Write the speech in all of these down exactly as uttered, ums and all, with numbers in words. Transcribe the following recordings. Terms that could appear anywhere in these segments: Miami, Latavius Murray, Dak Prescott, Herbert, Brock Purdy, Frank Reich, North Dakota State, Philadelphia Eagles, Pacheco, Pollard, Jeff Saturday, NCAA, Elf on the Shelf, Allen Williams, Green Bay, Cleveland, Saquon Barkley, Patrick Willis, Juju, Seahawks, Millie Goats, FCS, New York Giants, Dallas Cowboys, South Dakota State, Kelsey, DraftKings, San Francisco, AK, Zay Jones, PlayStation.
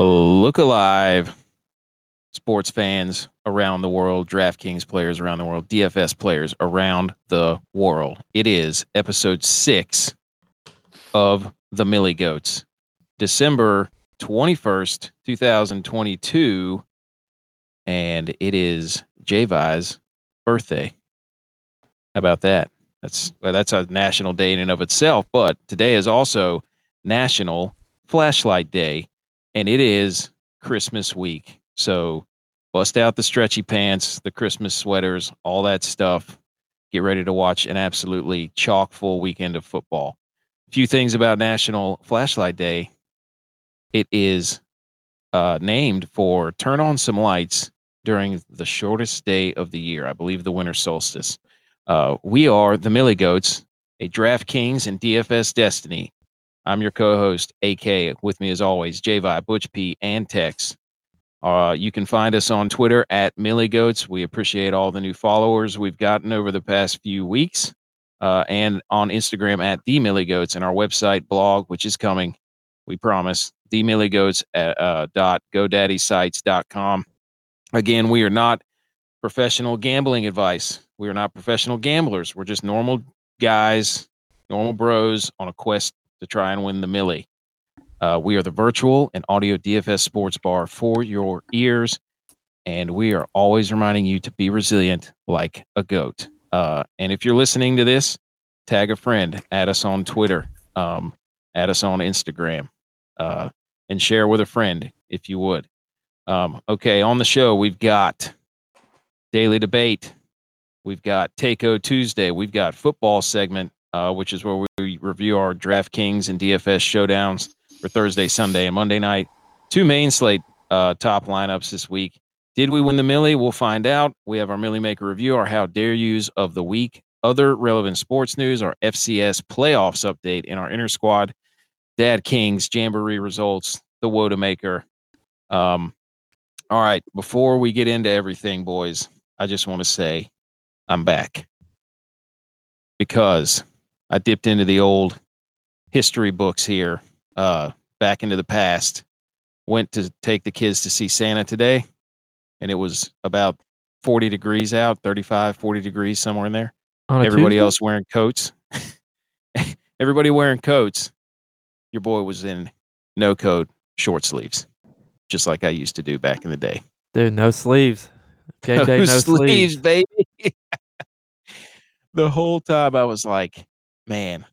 Look alive, sports fans around the world, DraftKings players around the world, D F S players around the world. It is episode six of the Millie Goats, December twenty-first, twenty twenty-two, and it is Jay Vi's birthday. How about that? That's well, that's a national day in and of itself, but today is also National Flashlight Day, and it is Christmas week. So bust out the stretchy pants, the Christmas sweaters, all that stuff. Get ready to watch an absolutely chock full weekend of football. A few things about National Flashlight Day. It is uh, named for turn on some lights during the shortest day of the year. I believe the winter solstice. Uh, we are the Millie Goats, a DraftKings and D F S destiny. I'm your co-host, A K. With me as always, Jay Vi, Butch P, and Tex. Uh, you can find us on Twitter at Millie Goats. We appreciate all the new followers we've gotten over the past few weeks. Uh, and on Instagram at The Millie Goats, and our website, blog, which is coming, we promise, the millie goats dot godaddy sites dot com. Again, we are not professional gambling advice. We are not professional gamblers. We're just normal guys, normal bros on a quest to try and win the Millie. Uh, we are the virtual and audio D F S sports bar for your ears, and we are always reminding you to be resilient like a goat. Uh, and if you're listening to this, tag a friend, add us on Twitter, um, add us on Instagram, uh, and share with a friend if you would. Um, okay, on the show, we've got Daily Debate. We've got Takeo Tuesday. We've got Football Segment, uh, which is where we review our DraftKings and D F S showdowns for Thursday, Sunday, and Monday night. Two main slate uh, top lineups this week. Did we win the Millie? We'll find out. We have our Millie Maker review, our How Dare Yous of the week, other relevant sports news, our F C S playoffs update, and our Inner Squad, Dad Kings, Jamboree results, the Woda Maker. Um, all right, before we get into everything, boys, I just want to say I'm back because I dipped into the old history books here, uh, back into the past. Went to take the kids to see Santa today. And it was about forty degrees out, thirty-five, forty degrees, somewhere in there. Everybody Tuesday? else wearing coats. Everybody wearing coats. Your boy was in no coat, short sleeves, just like I used to do back in the day. Dude, no sleeves. J J, no, no sleeves, sleeves. Baby. The whole time I was like, man,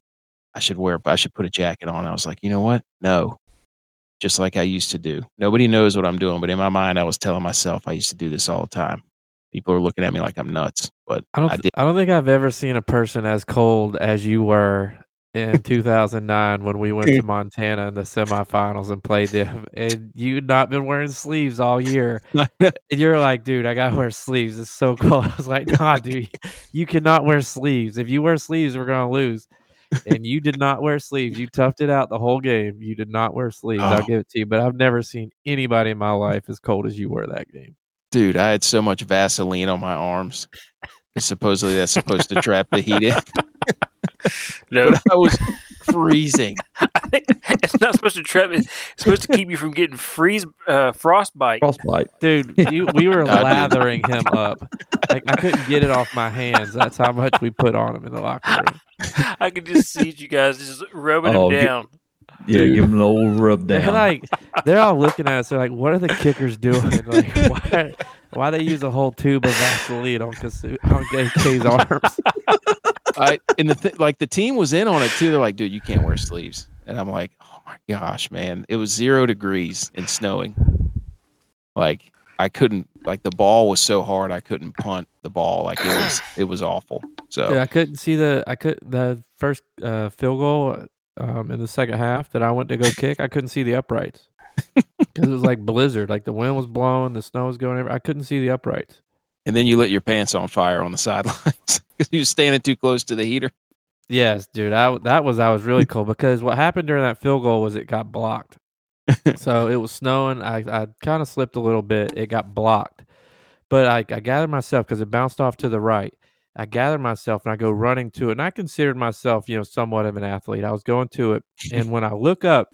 I should wear, I should put a jacket on. I was like, you know what? No. Just like I used to do. Nobody knows what I'm doing, but in my mind, I was telling myself I used to do this all the time. People are looking at me like I'm nuts, but I don't. I, I don't think I've ever seen a person as cold as you were in two thousand nine when we went to Montana in the semifinals and played them, and you'd not been wearing sleeves all year. And you're like, dude, I gotta wear sleeves. It's so cold. I was like, nah, dude, you cannot wear sleeves. If you wear sleeves, we're gonna lose. And you did not wear sleeves. You toughed it out the whole game. You did not wear sleeves. Oh. I'll give it to you. But I've never seen anybody in my life as cold as you were that game. Dude, I had so much Vaseline on my arms. Supposedly that's supposed to trap the heat in. No. But I was freezing. It's not supposed to trap it. It's supposed to keep you from getting freeze uh, frostbite. Frostbite. Dude, you, we were I lathering did. him up. Like I couldn't get it off my hands. That's how much we put on him in the locker room. I could just see you guys just rubbing oh, him down. Yeah, give him an old rub down. They're like they're all looking at us. They're like, "What are the kickers doing? Like, why? Why they use a whole tube of Vaseline on on K K's arms?" I and the th- like the team was in on it too. They're like, "Dude, you can't wear sleeves." And I'm like, "Oh my gosh, man! It was zero degrees and snowing. Like I couldn't. Like the ball was so hard, I couldn't punt the ball. Like it was it was awful." So yeah, I couldn't see the I could the first uh, field goal. Um, in the second half that I went to go kick, I couldn't see the uprights because it was like blizzard. Like the wind was blowing, the snow was going everywhere. I couldn't see the uprights. And then you lit your pants on fire on the sidelines because you were standing too close to the heater. Yes, dude. I, that was I was really cold because what happened during that field goal was it got blocked. So it was snowing. I, I kind of slipped a little bit. It got blocked. But I, I gathered myself because it bounced off to the right. I gathered myself and I go running to it. And I considered myself, you know, somewhat of an athlete. I was going to it. And when I look up,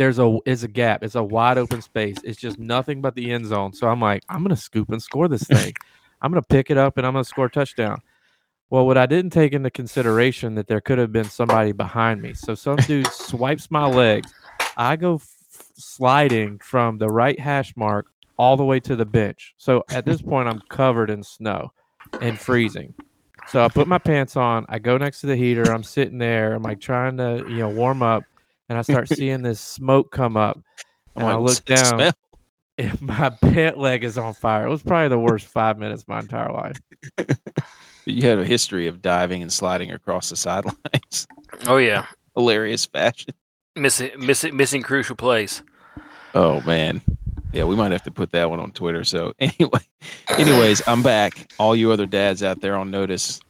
there's a it's a gap. It's a wide open space. It's just nothing but the end zone. So I'm like, I'm going to scoop and score this thing. I'm going to pick it up, and I'm going to score a touchdown. Well, what I didn't take into consideration that there could have been somebody behind me. So some dude swipes my legs. I go f- sliding from the right hash mark all the way to the bench. So at this point, I'm covered in snow and freezing. So I put my pants on. I go next to the heater. I'm sitting there. I'm like trying to, you know, warm up. And I start seeing this smoke come up. And oh, I look down. And my pant leg is on fire. It was probably the worst five minutes of my entire life. You had a history of diving and sliding across the sidelines. Oh, yeah. Hilarious fashion. Missing, missing, missing crucial plays. Oh, man. Yeah, we might have to put that one on Twitter. So anyway, anyways, I'm back. All you other dads out there on notice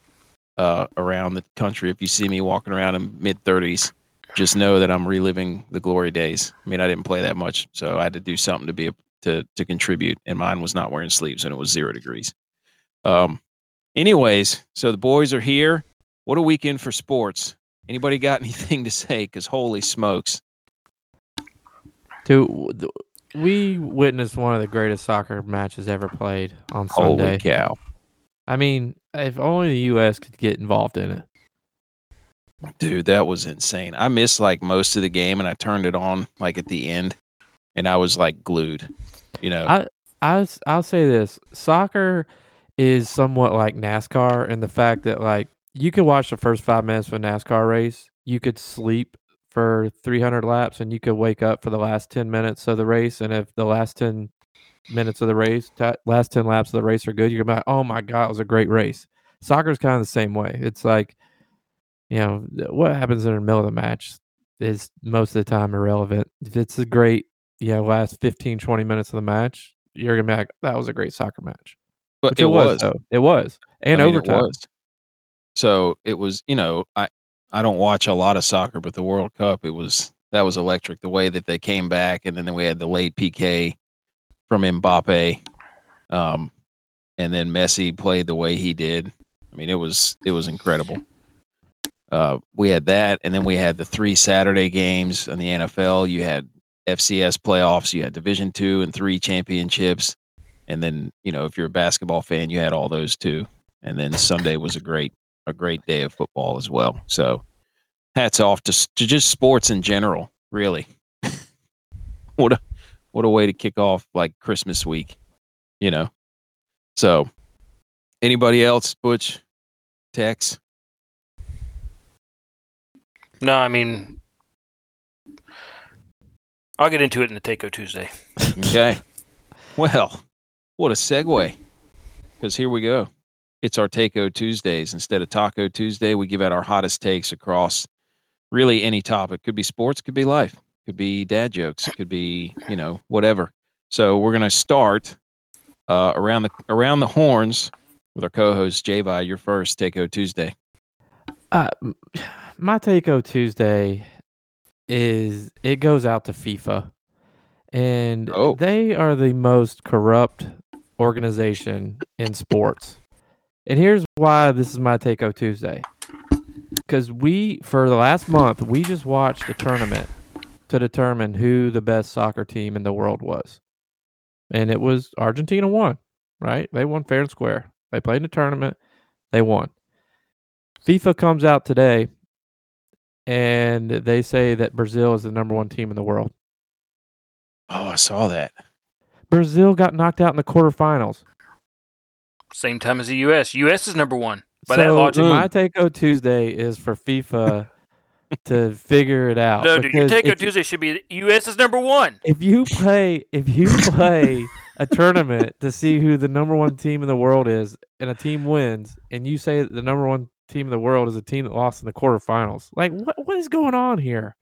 uh, around the country, if you see me walking around in mid-thirties, just know that I'm reliving the glory days. I mean, I didn't play that much, so I had to do something to be a, to to contribute, and mine was not wearing sleeves, and it was zero degrees. Um. Anyways, so the boys are here. What a weekend for sports. Anybody got anything to say? Because holy smokes. Dude, we witnessed one of the greatest soccer matches ever played on Sunday. Holy cow. I mean, if only the U S could get involved in it. Dude, that was insane. I missed like most of the game, and I turned it on like at the end, and I was like glued. You know, I, I I'll say this: soccer is somewhat like NASCAR in the fact that like you could watch the first five minutes of a NASCAR race, you could sleep for three hundred laps, and you could wake up for the last ten minutes of the race. And if the last ten minutes of the race, t- last ten laps of the race are good, you're gonna be like, "Oh my god, it was a great race." Soccer's kind of the same way. It's like, you know, what happens in the middle of the match is most of the time irrelevant. If it's a great, you know, last fifteen, twenty minutes of the match, you're going to be like, that was a great soccer match. But Which it was. was it was. And I mean, overtime. It was. So it was, you know, I, I don't watch a lot of soccer, but the World Cup, it was, that was electric. The way that they came back, and then we had the late P K from Mbappe. Um, and then Messi played the way he did. I mean, it was, it was incredible. Uh, we had that, and then we had the three Saturday games in the N F L. You had F C S playoffs, you had Division Two and Three championships, and then, you know, if you're a basketball fan, you had all those too. And then Sunday was a great, a great day of football as well. So, hats off to to just sports in general, really. what a what a way to kick off like Christmas week, you know. So, anybody else? Butch, Tex. No, I mean, I'll get into it in the Takeo Tuesday. Okay. Well, what a segue. Because here we go. It's our Takeo Tuesdays. Instead of Taco Tuesday, we give out our hottest takes across really any topic. Could be sports, could be life, could be dad jokes, could be, you know, whatever. So we're going to start uh, around the around the horns with our co-host, Jay Vi. Your first Takeo Tuesday. Uh, my Takeo Tuesday is it goes out to FIFA, and oh. they are the most corrupt organization in sports. And here's why this is my Takeo Tuesday. Because we, for the last month, we just watched a tournament to determine who the best soccer team in the world was. And it was Argentina won, right? They won fair and square. They played in a tournament. They won. FIFA comes out today, and they say that Brazil is the number one team in the world. Oh, I saw that. Brazil got knocked out in the quarterfinals. Same time as the U S. U S is number one. By so that logic, my Takeo Tuesday is for FIFA to figure it out. No, dude, your Takeo Tuesday should be U S is number one. If you play, if you play a tournament to see who the number one team in the world is, and a team wins, and you say that the number one team in the world is a team that lost in the quarterfinals. Like, what what is going on here?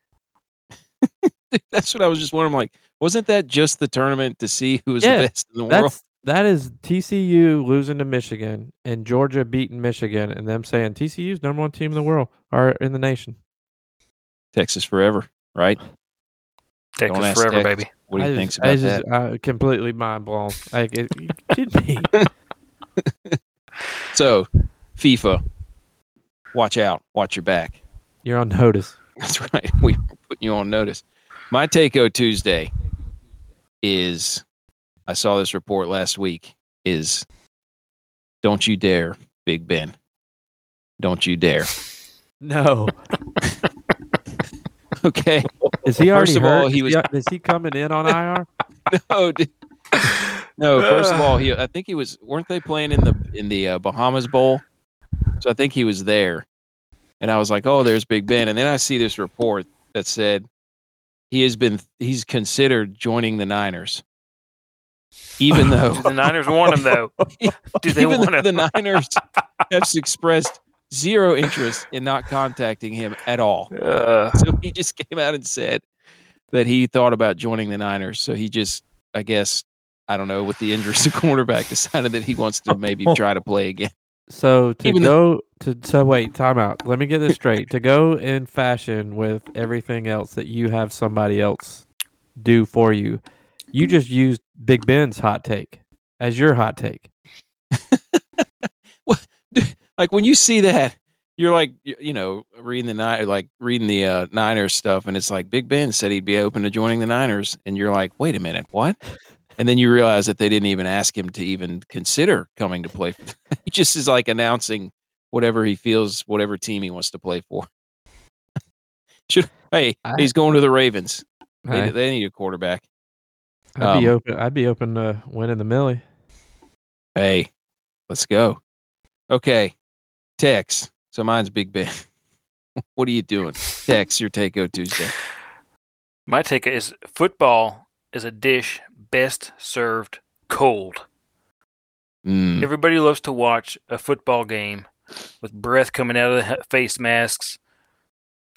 That's what I was just wondering. Like, wasn't that just the tournament to see who was yeah, the best in the world? That is T C U losing to Michigan and Georgia beating Michigan, and them saying T C U's number one team in the world or in the nation. Texas forever, right? Texas forever, Texas, baby. What do you I think just, about I just, that? I completely mind blown. Like, it, you kidding me? So, FIFA. Watch out. Watch your back. You're on notice. That's right. We're putting you on notice. My Take-O Tuesday is, I saw this report last week, is don't you dare, Big Ben. Don't you dare. No. Okay. Is he already first of hurt? all, he was. Is he coming in on I R? No, dude. No. First of all, he. I think he was. Weren't they playing in the in the uh, Bahamas Bowl? So I think he was there. And I was like, oh, there's Big Ben. And then I see this report that said he has been. He's considered joining the Niners. Even though the Niners want him, though. Do they even want him? The Niners have expressed zero interest in not contacting him at all. Uh, so he just came out and said that he thought about joining the Niners. So he just, I guess, I don't know, with the injuries to quarterback, decided that he wants to maybe try to play again. So to Even go though- to so wait, time out. Let me get this straight. To go in fashion with everything else that you have somebody else do for you, you just used Big Ben's hot take as your hot take. What? Like when you see that, you're like, you know, reading the ni- like reading the uh, Niners stuff, and it's like Big Ben said he'd be open to joining the Niners, and you're like, wait a minute, what? And then you realize that they didn't even ask him to even consider coming to play. He just is like announcing whatever he feels, whatever team he wants to play for. Should hey, I, he's going to the Ravens. They, I, they need a quarterback. I'd um, be open. I'd be open to winning the Millie. Hey, let's go. Okay. Tex, so mine's Big Ben. What are you doing? Tex, your Take-O Tuesday. My take is football is a dish best served cold. Mm. Everybody loves to watch a football game with breath coming out of the face masks.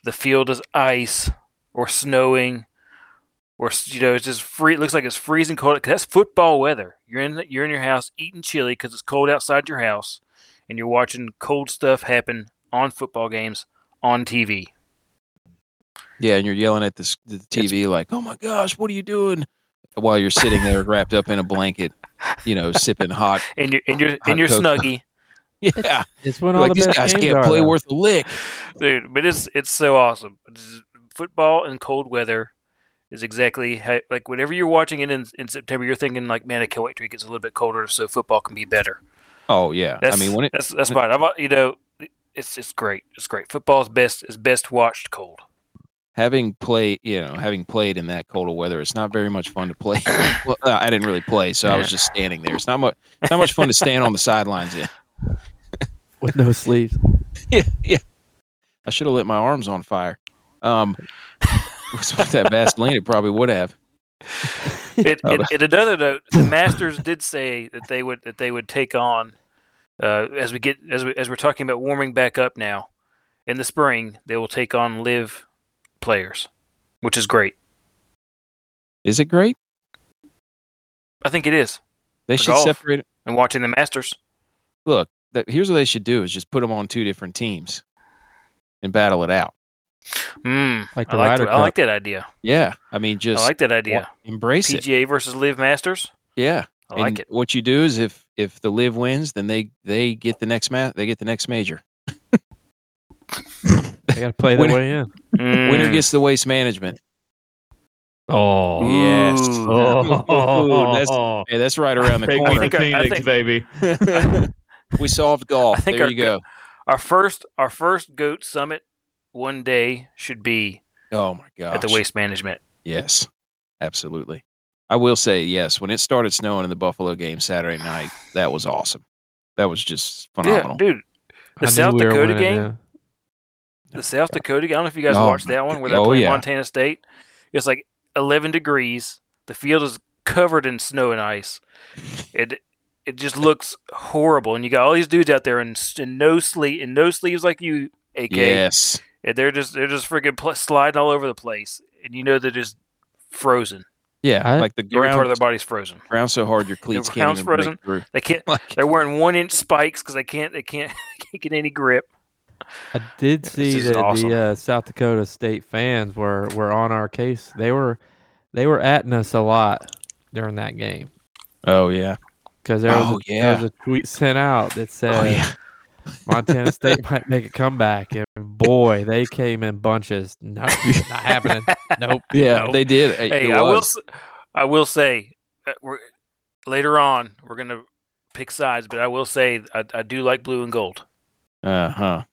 The field is ice or snowing, or you know, it's just free. It looks like it's freezing cold. 'Cause that's football weather. You're in you're in your house eating chili because it's cold outside your house. And you're watching cold stuff happen on football games on T V. Yeah, and you're yelling at the, the T V it's, like, oh my gosh, what are you doing? While you're sitting there wrapped up in a blanket, you know, sipping hot. And you're, and you're, and you're snuggie. Yeah. It's when all like, the these best guys games can't are, play though. Worth a lick. Dude, but it's it's so awesome. Football and cold weather is exactly how, like, whenever you're watching it in, in September, you're thinking, like, man, I can't wait till it gets a little bit colder so football can be better. Oh yeah, that's, I mean when it, that's that's fine. I'm, you know, it's it's great. It's great. Football is best is best watched cold. Having played, you know, having played in that colder weather, it's not very much fun to play. Well, no, I didn't really play, so I was just standing there. It's not much not much fun to stand on the sidelines in with no sleeves. Yeah, yeah. I should have lit my arms on fire. Um, with that Vaseline, it probably would have. It, it, it, another note, the Masters did say that they would that they would take on uh, as we get as we as we're talking about warming back up now in the spring. They will take on live players, which is great. Is it great? I think it is. They For should separate it. And watching the Masters. Look, that, here's what they should do: is just put them on two different teams and battle it out. Mm, like the I, like the, I like that idea. Yeah, I mean, just I like that idea. Embrace P G A it. P G A versus Live Masters. Yeah, I and like it. What you do is if if the Live wins, then they they get the next ma- They get the next major. They got to play their way in. Mm. Winner gets the waste management. Oh yes, oh, oh, that's, oh. Hey, that's right around the I corner. Think I, I think, baby. We solved golf. There our, you go. Our first our first GOAT Summit. One day should be oh my gosh. At the waste management. Yes, absolutely. I will say yes. When it started snowing in the Buffalo game Saturday night, that was awesome. That was just phenomenal. Yeah, dude, the I South we Dakota winning, game, yeah. the South Dakota game, I don't know if you guys oh, watched that one where they oh, played yeah. Montana State. It's like eleven degrees. The field is covered in snow and ice. It it just looks horrible. And you got all these dudes out there in, in no sleeve, in no sleeves like you, A K. Yes. And they're just they're just freaking pl- sliding all over the place, and you know they're just frozen. Yeah, I, like the ground, every part of their body's frozen. Ground so hard your cleats the can't even frozen. Break through. They can't. Like, they're wearing one inch spikes because they can't they can't, can't get any grip. I did see that awesome. the uh, South Dakota State fans were, were on our case. They were they were atting us a lot during that game. Oh yeah, because there, oh, yeah. there was a tweet sent out that said. Oh, yeah. Montana State might make a comeback, and boy, they came in bunches. No, not happening. Nope. Yeah, nope. They did. It, hey, it I will. I will say, we're, later on, we're gonna pick sides, but I will say, I, I do like blue and gold. Uh huh.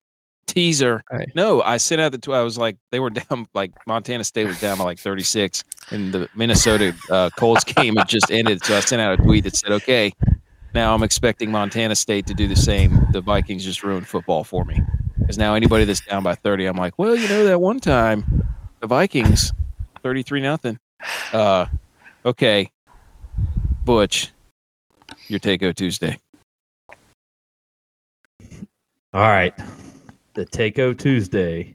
Teaser. Right. No, I sent out the tweet. I was like, they were down. Like Montana State was down by like thirty-six, and the Minnesota uh, Colts game had just ended. So I sent out a tweet that said, "Okay, now I'm expecting Montana State to do the same. The Vikings just ruined football for me. Because now anybody that's down by thirty, I'm like, well, you know, that one time the Vikings, thirty-three nothing. Uh, okay, Butch, your Take-O Tuesday. All right. The Take-O Tuesday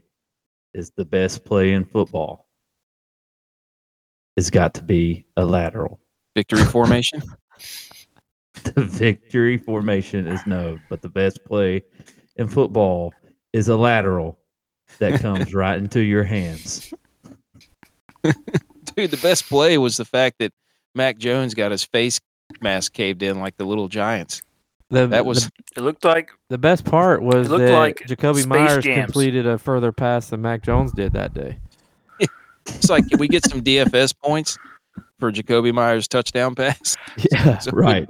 is the best play in football. It's got to be a lateral. Victory formation? The victory formation is no, but the best play in football is a lateral that comes right into your hands. Dude, the best play was the fact that Mac Jones got his face mask caved in like the little Giants. The, that was. The, it looked like the best part was that like Jacoby Myers jams. completed a further pass than Mac Jones did that day. It's like, can we get some D F S points for Jacoby Myers' touchdown pass? Yeah, so right.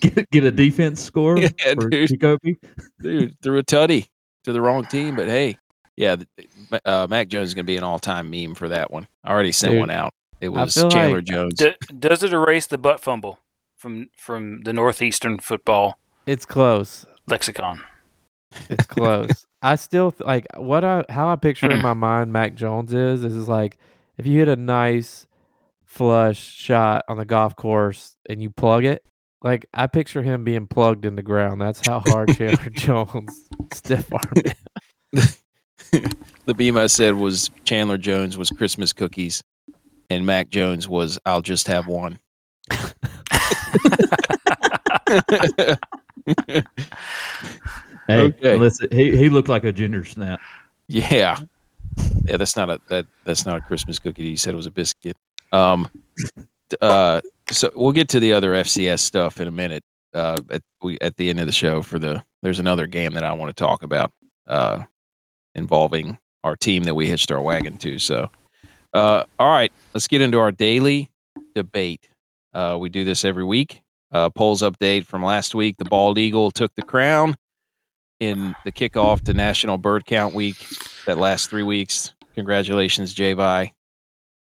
get, get a defense score yeah, for dude. Jacoby? Dude, threw a tutty to the wrong team, but hey, yeah, uh, Mac Jones is going to be an all-time meme for that one. I already sent dude, one out. It was Chandler like, Jones. D- does it erase the butt fumble from from the Northeastern football? It's close. Lexicon. It's close. I still, th- like, what I how I picture in my mind Mac Jones is, is, is like, if you hit a nice flush shot on the golf course and you plug it, like I picture him being plugged in the ground. That's how hard Chandler Jones stiff-armed it. The beam I said was Chandler Jones was Christmas cookies and Mac Jones was I'll just have one. Hey, okay. Listen, he, he looked like a ginger snap. Yeah. Yeah, that's not a that that's not a Christmas cookie. You said it was a biscuit. Um, uh, so we'll get to the other F C S stuff in a minute. Uh, at we at the end of the show for the there's another game that I want to talk about, uh, involving our team that we hitched our wagon to. So, uh, all right, let's get into our daily debate. Uh, we do this every week. Uh, polls update from last week: the bald eagle took the crown in the kickoff to National Bird Count Week that lasts three weeks. Congratulations, Jay Vi.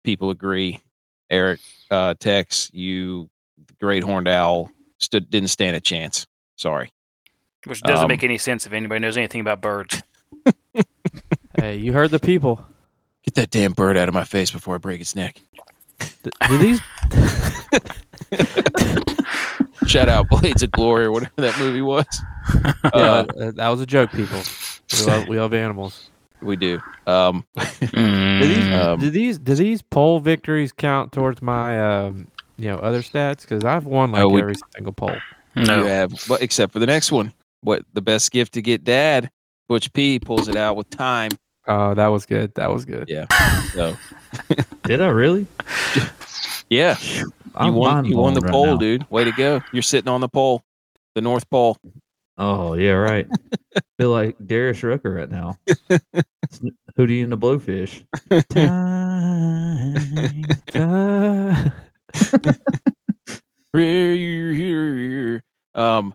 People agree. Eric, uh, Tex, you, the great horned owl, stood didn't stand a chance. Sorry. Which doesn't um, make any sense if anybody knows anything about birds. Hey, you heard the people. Get that damn bird out of my face before I break its neck. Do, do these... Shout out Blades of Glory or whatever that movie was. Uh, yeah, that was a joke, people. We love, we love animals. We do. Um, do, these, um, do these do these poll victories count towards my um, you know other stats? Because I've won like oh, we, every single poll. No, you have, but except for the next one. What the best gift to get dad? Butch P pulls it out with time. Oh, uh, that was good. That was good. Yeah. So. Did I really? Yeah. You won, you won the right poll, now. Dude. Way to go. You're sitting on the pole, the North Pole. Oh, yeah, right. Feel like Darius Rucker right now. Hootie and the Blowfish. Time, time. um,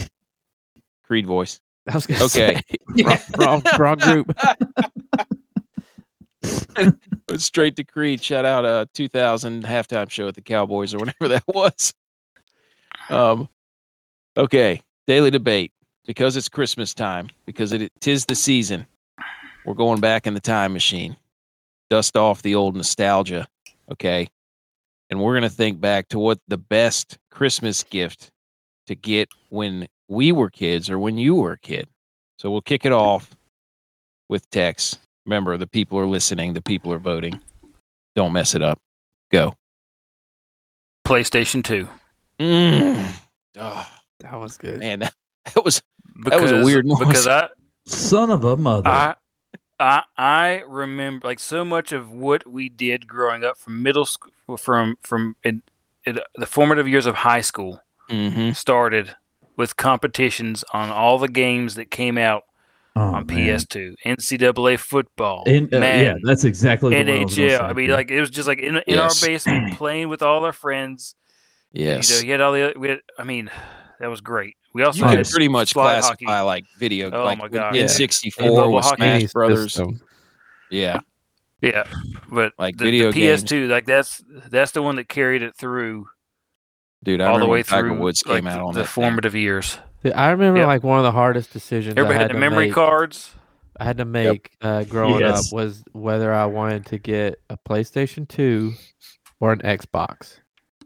Creed voice. I was gonna okay. Say. wrong, wrong, wrong group. Straight to Creed. Shout out a two thousand halftime show at the Cowboys or whatever that was. Um, okay, daily debate because it's Christmas time because it, it tis the season. We're going back in the time machine, dust off the old nostalgia, okay, and we're gonna think back to what the best Christmas gift to get when we were kids or when you were a kid. So we'll kick it off with Tex. Remember, the people are listening. The people are voting. Don't mess it up. Go. PlayStation two. Mm. Oh, that was good. Man, that, that was because, that was a weird noise. Because I, Son of a mother. I, I I remember like so much of what we did growing up from middle school, from from it, it, the formative years of high school mm-hmm. started with competitions on all the games that came out oh, on man. P S two, N C double A football, in, uh, Madden, yeah, that's exactly N H L. What I, I mean, yeah. like it was just like in, in yes. our basement playing with all our friends. Yes, you know, you had all the. We had, I mean, that was great. We also you had pretty much classify hockey. like video, oh, like my God. in sixty-four with Smash Brothers. System. Yeah, yeah, but like the, video the P S two, games. like that's that's the one that carried it through. Dude, I all the way through Woods came like, out on the formative thing. years. Dude, I remember yep. like one of the hardest decisions. Everybody I had, had the memory make, cards. I had to make yep. uh, growing yes. up was whether I wanted to get a PlayStation two or an Xbox.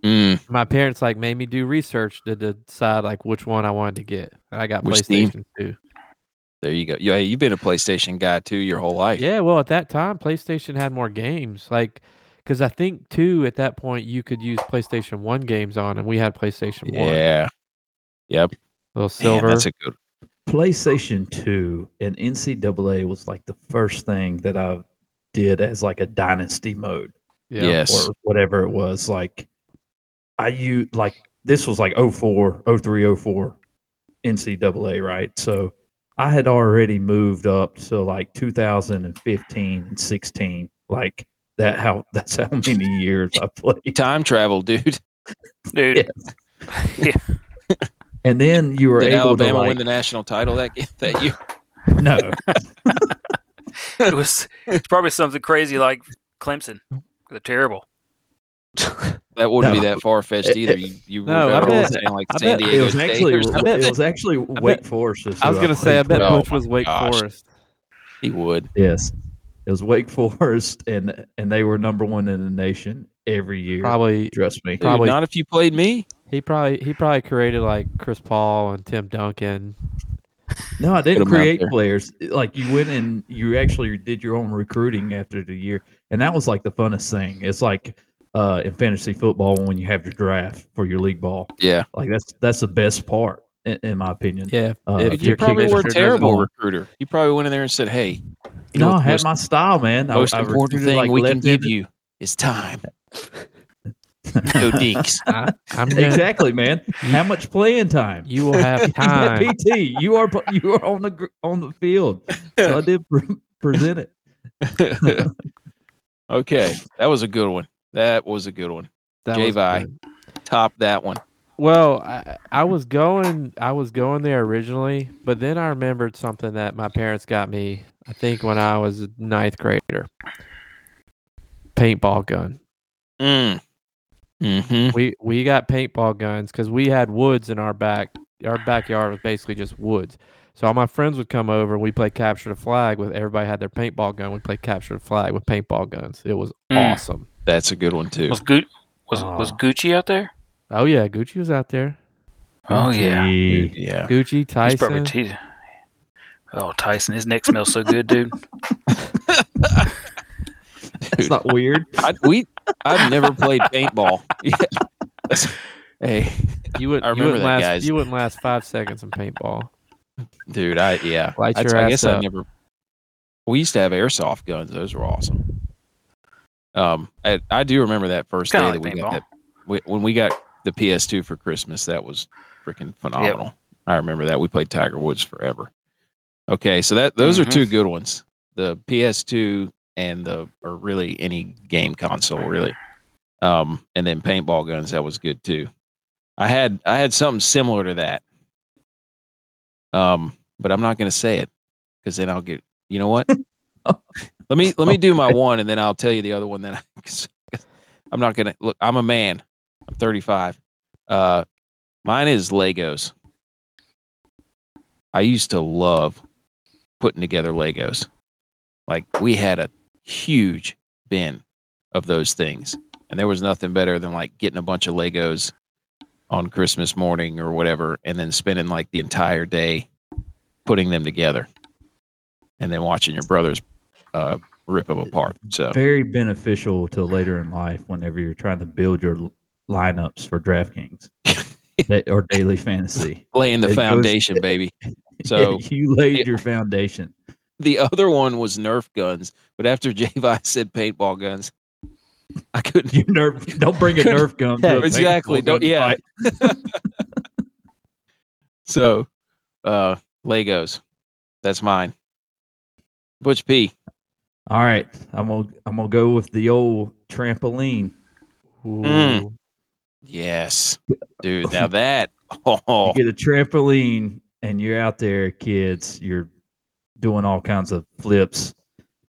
Mm. My parents like made me do research to decide like which one I wanted to get. I got which PlayStation two. There you go. Yeah, you've been a PlayStation guy too your whole life. Yeah, well, at that time, PlayStation had more games. Like, because I think two at that point you could use PlayStation one games on, and we had PlayStation yeah. one. Yeah. Yep. Little silver. Man, that's a good one. PlayStation two and N C double A was like the first thing that I did as like a dynasty mode. Yeah. Yes. Or whatever it was. Like, I used like this was like oh four, oh three, oh four N C double A, right? So I had already moved up to like two thousand fifteen and sixteen Like, That how that's how many years I played. Time travel, dude. Dude. Yeah. yeah. And then you were Did able Alabama to like, win the national title that that year? No. it was it's probably something crazy like Clemson. They're terrible. That wouldn't no. be that far fetched either. You, you no, I bet, like I San bet Diego it was State actually it was actually Wake bet, Forest. I was going to say I bet Butch oh was Wake gosh. Forest. He would. Yes. It was Wake Forest, and and they were number one in the nation every year. Probably, trust me. Dude, probably not if you played me. He probably he probably created like Chris Paul and Tim Duncan. No, I didn't create players. Like you went and you actually did your own recruiting after the year, and that was like the funnest thing. It's like uh, in fantasy football when you have your draft for your league ball. Yeah, like that's that's the best part in, in my opinion. Yeah, uh, if you probably were a terrible recruiter. You probably went in there and said, "Hey." You know, no, I had most, my style, man. The most I, I important thing like we can give in. you is time. No dinks. I, I'm gonna, exactly, man. How much playing time? You will have time. You P T. You are you are on the on the field. So I did pre- present it. Okay, that was a good one. That was a good one. Jay Vi, top that one. Well, I, I was going, I was going there originally, but then I remembered something that my parents got me. I think when I was a ninth grader, paintball gun. Mm. Mm-hmm. We we got paintball guns because we had woods in our back. Our backyard was basically just woods. So all my friends would come over and we played capture the flag with everybody had their paintball gun. We played capture the flag with paintball guns. It was mm. awesome. That's a good one too. Was Gu- was, oh. was Gucci out there? Oh yeah, Gucci was out there. Oh yeah, yeah. Gucci Tyson. Oh, Tyson, his neck smells so good, dude. It's not weird. I, we, I've never played paintball. Yeah. Hey, you wouldn't. I remember you wouldn't that, last, guys. You wouldn't last five seconds in paintball, dude. I yeah. Light your I, ass I guess up. I never. We used to have airsoft guns; those were awesome. Um, I, I do remember that first Kinda day like that we paintball. got that when we got the P S two for Christmas. That was freaking phenomenal. Yep. I remember that we played Tiger Woods forever. Okay, so that those mm-hmm. are two good ones. The P S two and the, or really any game console, really. Um, and then paintball guns, that was good too. I had I had something similar to that. Um, but I'm not going to say it because then I'll get. You know what? let me let me do my one, and then I'll tell you the other one. Then I, I'm not going to look. I'm a man. I'm thirty-five. Uh, mine is Legos. I used to love putting together Legos. Like we had a huge bin of those things, and there was nothing better than like getting a bunch of Legos on Christmas morning or whatever, and then spending like the entire day putting them together and then watching your brothers uh, rip them apart. So very beneficial to later in life whenever you're trying to build your lineups for DraftKings or daily fantasy. Laying the it foundation, goes, baby. So yeah, you laid yeah. your foundation. The other one was Nerf guns, but after J V said paintball guns, I couldn't. You Nerf, don't bring a Nerf gun. To yeah, a exactly. Don't. Yeah. So, uh, Legos. That's mine. Butch P. All right, I'm gonna I'm gonna go with the old trampoline. Mm. Yes, dude. Now that oh. you get a trampoline and you're out there, kids. You're doing all kinds of flips,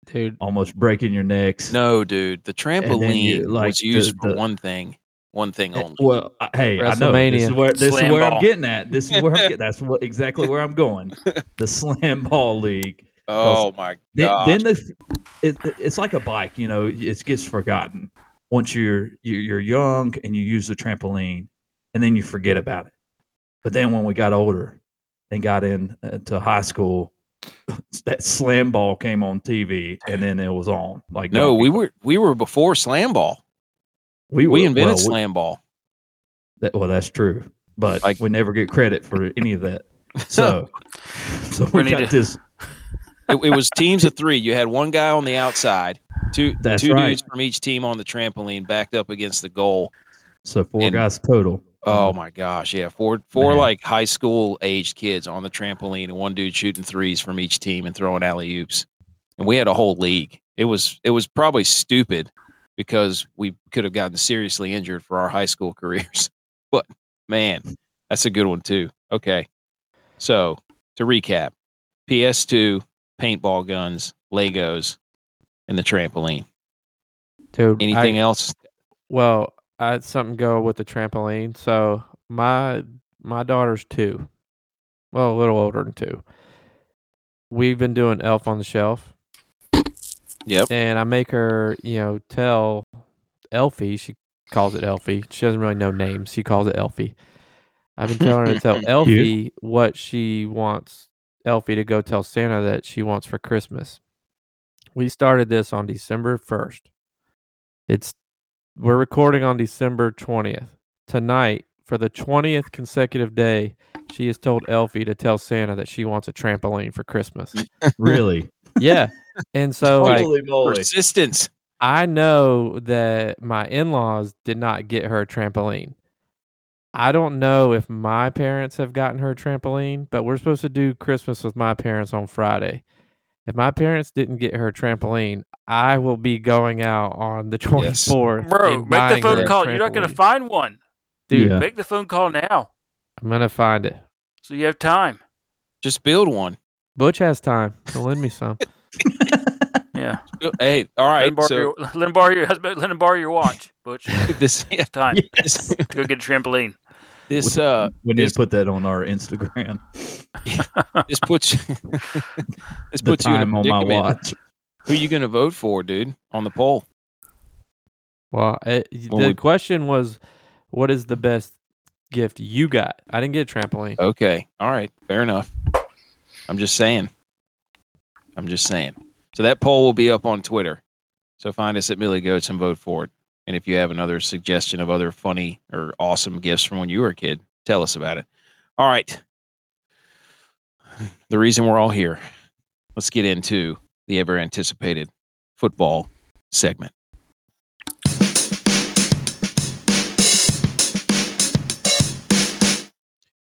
dude. Almost breaking your necks. No, dude. The trampoline you, like, was used the, the, for one thing. One thing only. Well, I, hey, I know this is where this slam is where ball. I'm getting at. This is where I'm getting. That's what, exactly where I'm going. The slam ball league. Oh my god! Then, then the it, it's like a bike, you know. It gets forgotten once you're you're young and you use the trampoline, and then you forget about it. But then when we got older and got into high school, that slam ball came on T V, and then it was on. Like no, we were we were before slam ball. We, we invented well, slam ball. That, well, that's true, but like, we never get credit for any of that. So, so we got to, this. It, it was teams of three. You had one guy on the outside, two that's two right. dudes from each team on the trampoline, backed up against the goal. So four and, guys total. Oh my gosh, yeah, four four Man. Like high school aged kids on the trampoline, and one dude shooting threes from each team and throwing alley oops. And we had a whole league. It was it was probably stupid, because we could have gotten seriously injured for our high school careers. But, man, that's a good one, too. Okay. So, to recap, P S two, paintball guns, Legos, and the trampoline. Dude, anything I, else? Well, I had something go with the trampoline. So, my my daughter's two. Well, a little older than two. We've been doing Elf on the Shelf. Yep. And I make her, you know, tell Elfie. She calls it Elfie. She doesn't really know names. She calls it Elfie. I've been telling her to tell Elfie you? what she wants Elfie to go tell Santa that she wants for Christmas. We started this on December first. It's we're recording on December twentieth. Tonight, for the twentieth consecutive day, she has told Elfie to tell Santa that she wants a trampoline for Christmas. Really? Yeah. And so, totally like, persistence. I know that my in-laws did not get her a trampoline. I don't know if my parents have gotten her a trampoline, but we're supposed to do Christmas with my parents on Friday. If my parents didn't get her a trampoline, I will be going out on the twenty-fourth. Yes. Bro, make the phone call. Trampoline. You're not going to find one. Dude, yeah. Make the phone call now. I'm going to find it. So you have time. Just build one. Butch has time. So lend me some. Yeah. Hey, all right. Let him borrow, so, your, let him borrow your husband. Let him borrow your watch, Butch. This yeah, time. Yes. Go get a trampoline. This uh, we need this, to put that on our Instagram. Yeah, this puts this puts you in a predicament. On my watch. Who are you going to vote for, dude, on the poll? Well, it, well the we, question was, what is the best gift you got? I didn't get a trampoline. Okay. All right. Fair enough. I'm just saying. I'm just saying. So that poll will be up on Twitter. So find us at Millie Goats and vote for it. And if you have another suggestion of other funny or awesome gifts from when you were a kid, tell us about it. All right. The reason we're all here. Let's get into the ever anticipated football segment.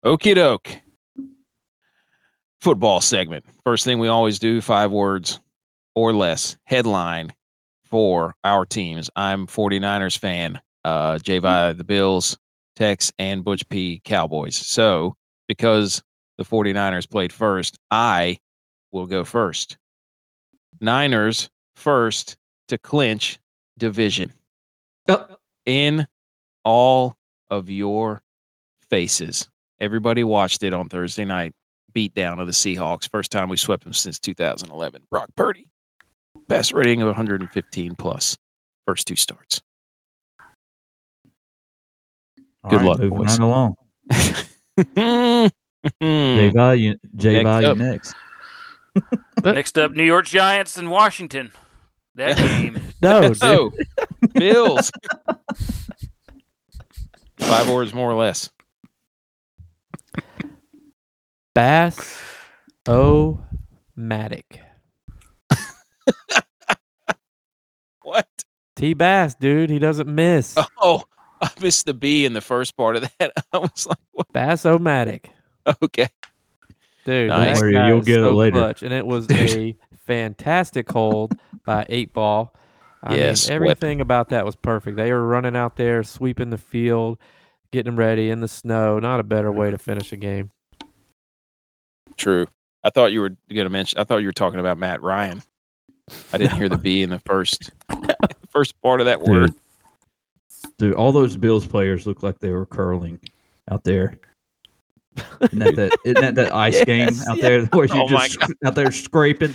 Okie doke. Football segment. First thing we always do, five words or less headline for our teams. I'm forty-niners fan, uh, Jay Vi, the Bills, Tex, and Butch P, Cowboys. So because the forty-niners played first, I will go first. Niners first to clinch division. Oh. In all of your faces. Everybody watched it on Thursday night. Beatdown of the Seahawks. First time we swept them since two thousand eleven. Brock Purdy. Pass rating of one hundred fifteen plus. First two starts. All Good right, luck, moving boys. Right along. Jay Value next, next. Next up, New York Giants and Washington. That game. No, no. Bills. Five words more or less. Bass-o-matic. What? T-Bass, dude. He doesn't miss. Oh, I missed the B in the first part of that. I was like, what? Bass-o-matic. Okay. Dude, nice. Don't worry, you'll get so it later. Clutch, and it was a fantastic hold by eight ball. I yes, mean, everything about that was perfect. They were running out there, sweeping the field, getting them ready in the snow. Not a better way to finish a game. True. I thought you were going to mention. I thought you were talking about Matt Ryan. I didn't hear the B in the first first part of that dude, word. Dude, all those Bills players looked like they were curling out there. Isn't that that, isn't that, that ice yes, game out yes. there where you oh just out there scraping?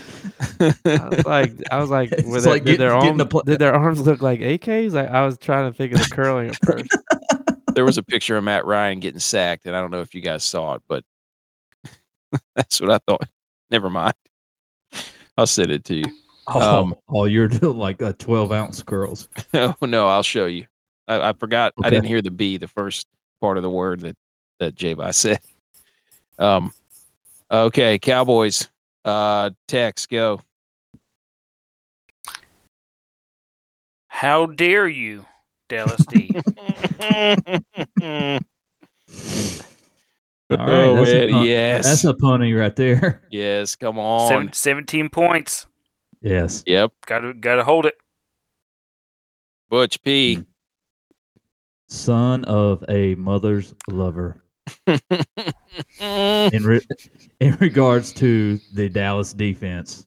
I was like, I was like, were they, like did, get, their arm, the pl- did their arms look like A Ks? Like, I was trying to think of the curling at first. There was a picture of Matt Ryan getting sacked, and I don't know if you guys saw it, but that's what I thought. Never mind. I'll send it to you. Oh, um, oh you're doing like a twelve-ounce curls. Oh, no, I'll show you. I, I forgot. Okay. I didn't hear the B, the first part of the word that that Jay Vi said. Um, okay, Cowboys. Uh, Tex, go. How dare you, Dallas D. All right, oh, that's it, a pun- yes. That's a punny right there. Yes, come on. Seven, seventeen points. Yes. Yep. Got to, got to hold it. Butch P. Son of a mother's lover. in, re- in regards to the Dallas defense,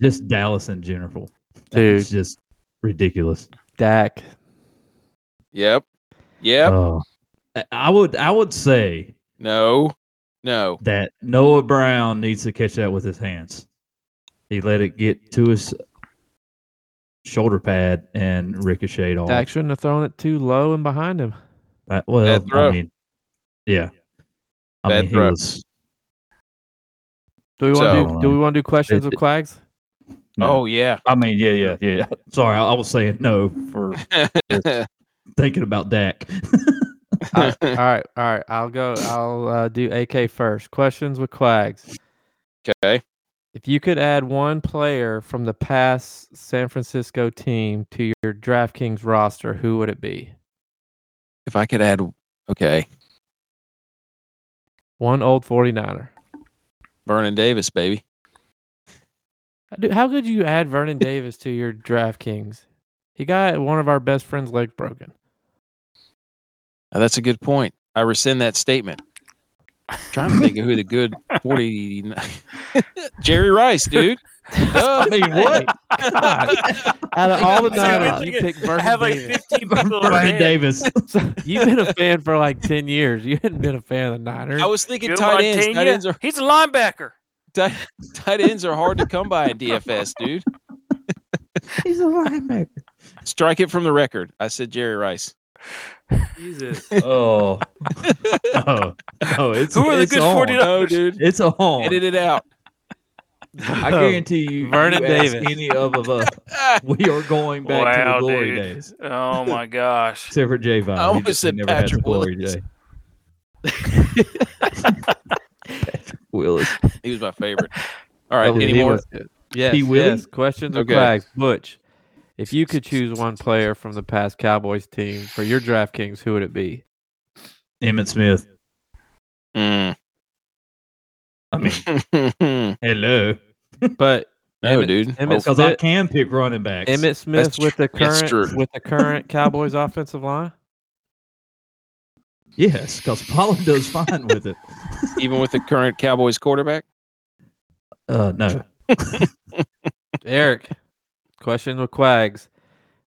just Dallas in general, it's just ridiculous. Dak. Yep. Yep. Uh, I would. I would say no. No. That Noah Brown needs to catch that with his hands. He let it get to his shoulder pad and ricocheted off. Dak shouldn't have thrown it too low and behind him. Uh, well, I mean, yeah. I Bad mean, he was... Do we want to so, do, do, do questions it, with Quags? No. Oh, yeah. I mean, yeah, yeah, yeah. Sorry, I, I was saying no for thinking about Dak. all, right, all right, all right. I'll go. I'll uh, do A K first. Questions with Quags. Okay. If you could add one player from the past San Francisco team to your DraftKings roster, who would it be? If I could add, okay. One old forty-niner. Vernon Davis, baby. How could you add Vernon Davis to your DraftKings? He got one of our best friend's leg broken. Now, that's a good point. I rescind that statement. I'm trying to think of who the good forty Jerry Rice, dude. Oh, I mean, what? Out of all the nine, you picked Vernon have Davis. Like fifteen people Vernon Davis. So you've been a fan for like ten years. You hadn't been a fan of the Niners. I was thinking tight ends. tight ends. Are, He's a linebacker. Tight, tight ends are hard to come by in D F S, dude. He's a linebacker. Strike it from the record. I said Jerry Rice. Jesus. Oh. oh. Oh, it's Who are it's the good on. forty dollars? Oh, dude. It's a home. Edit it out. I guarantee you, Vernon you Davis. Ask any of us, we are going back wow, to the glory dude. days. Oh, my gosh. Except for Jay Vi. I almost said never Patrick had glory Willis. Day. Patrick Willis. He was my favorite. All right. Oh, any more? Yes. P. Willis? Yes. Questions okay. or flags? Butch. If you could choose one player from the past Cowboys team for your DraftKings, who would it be? Emmitt Smith. Mm. I mean, hello. But no, Emmitt, dude, because I can pick running backs. Emmitt Smith with the current with the current Cowboys offensive line. Yes, because Pollard does fine with it. Even with the current Cowboys quarterback. Uh, no. Eric. Question with Quags.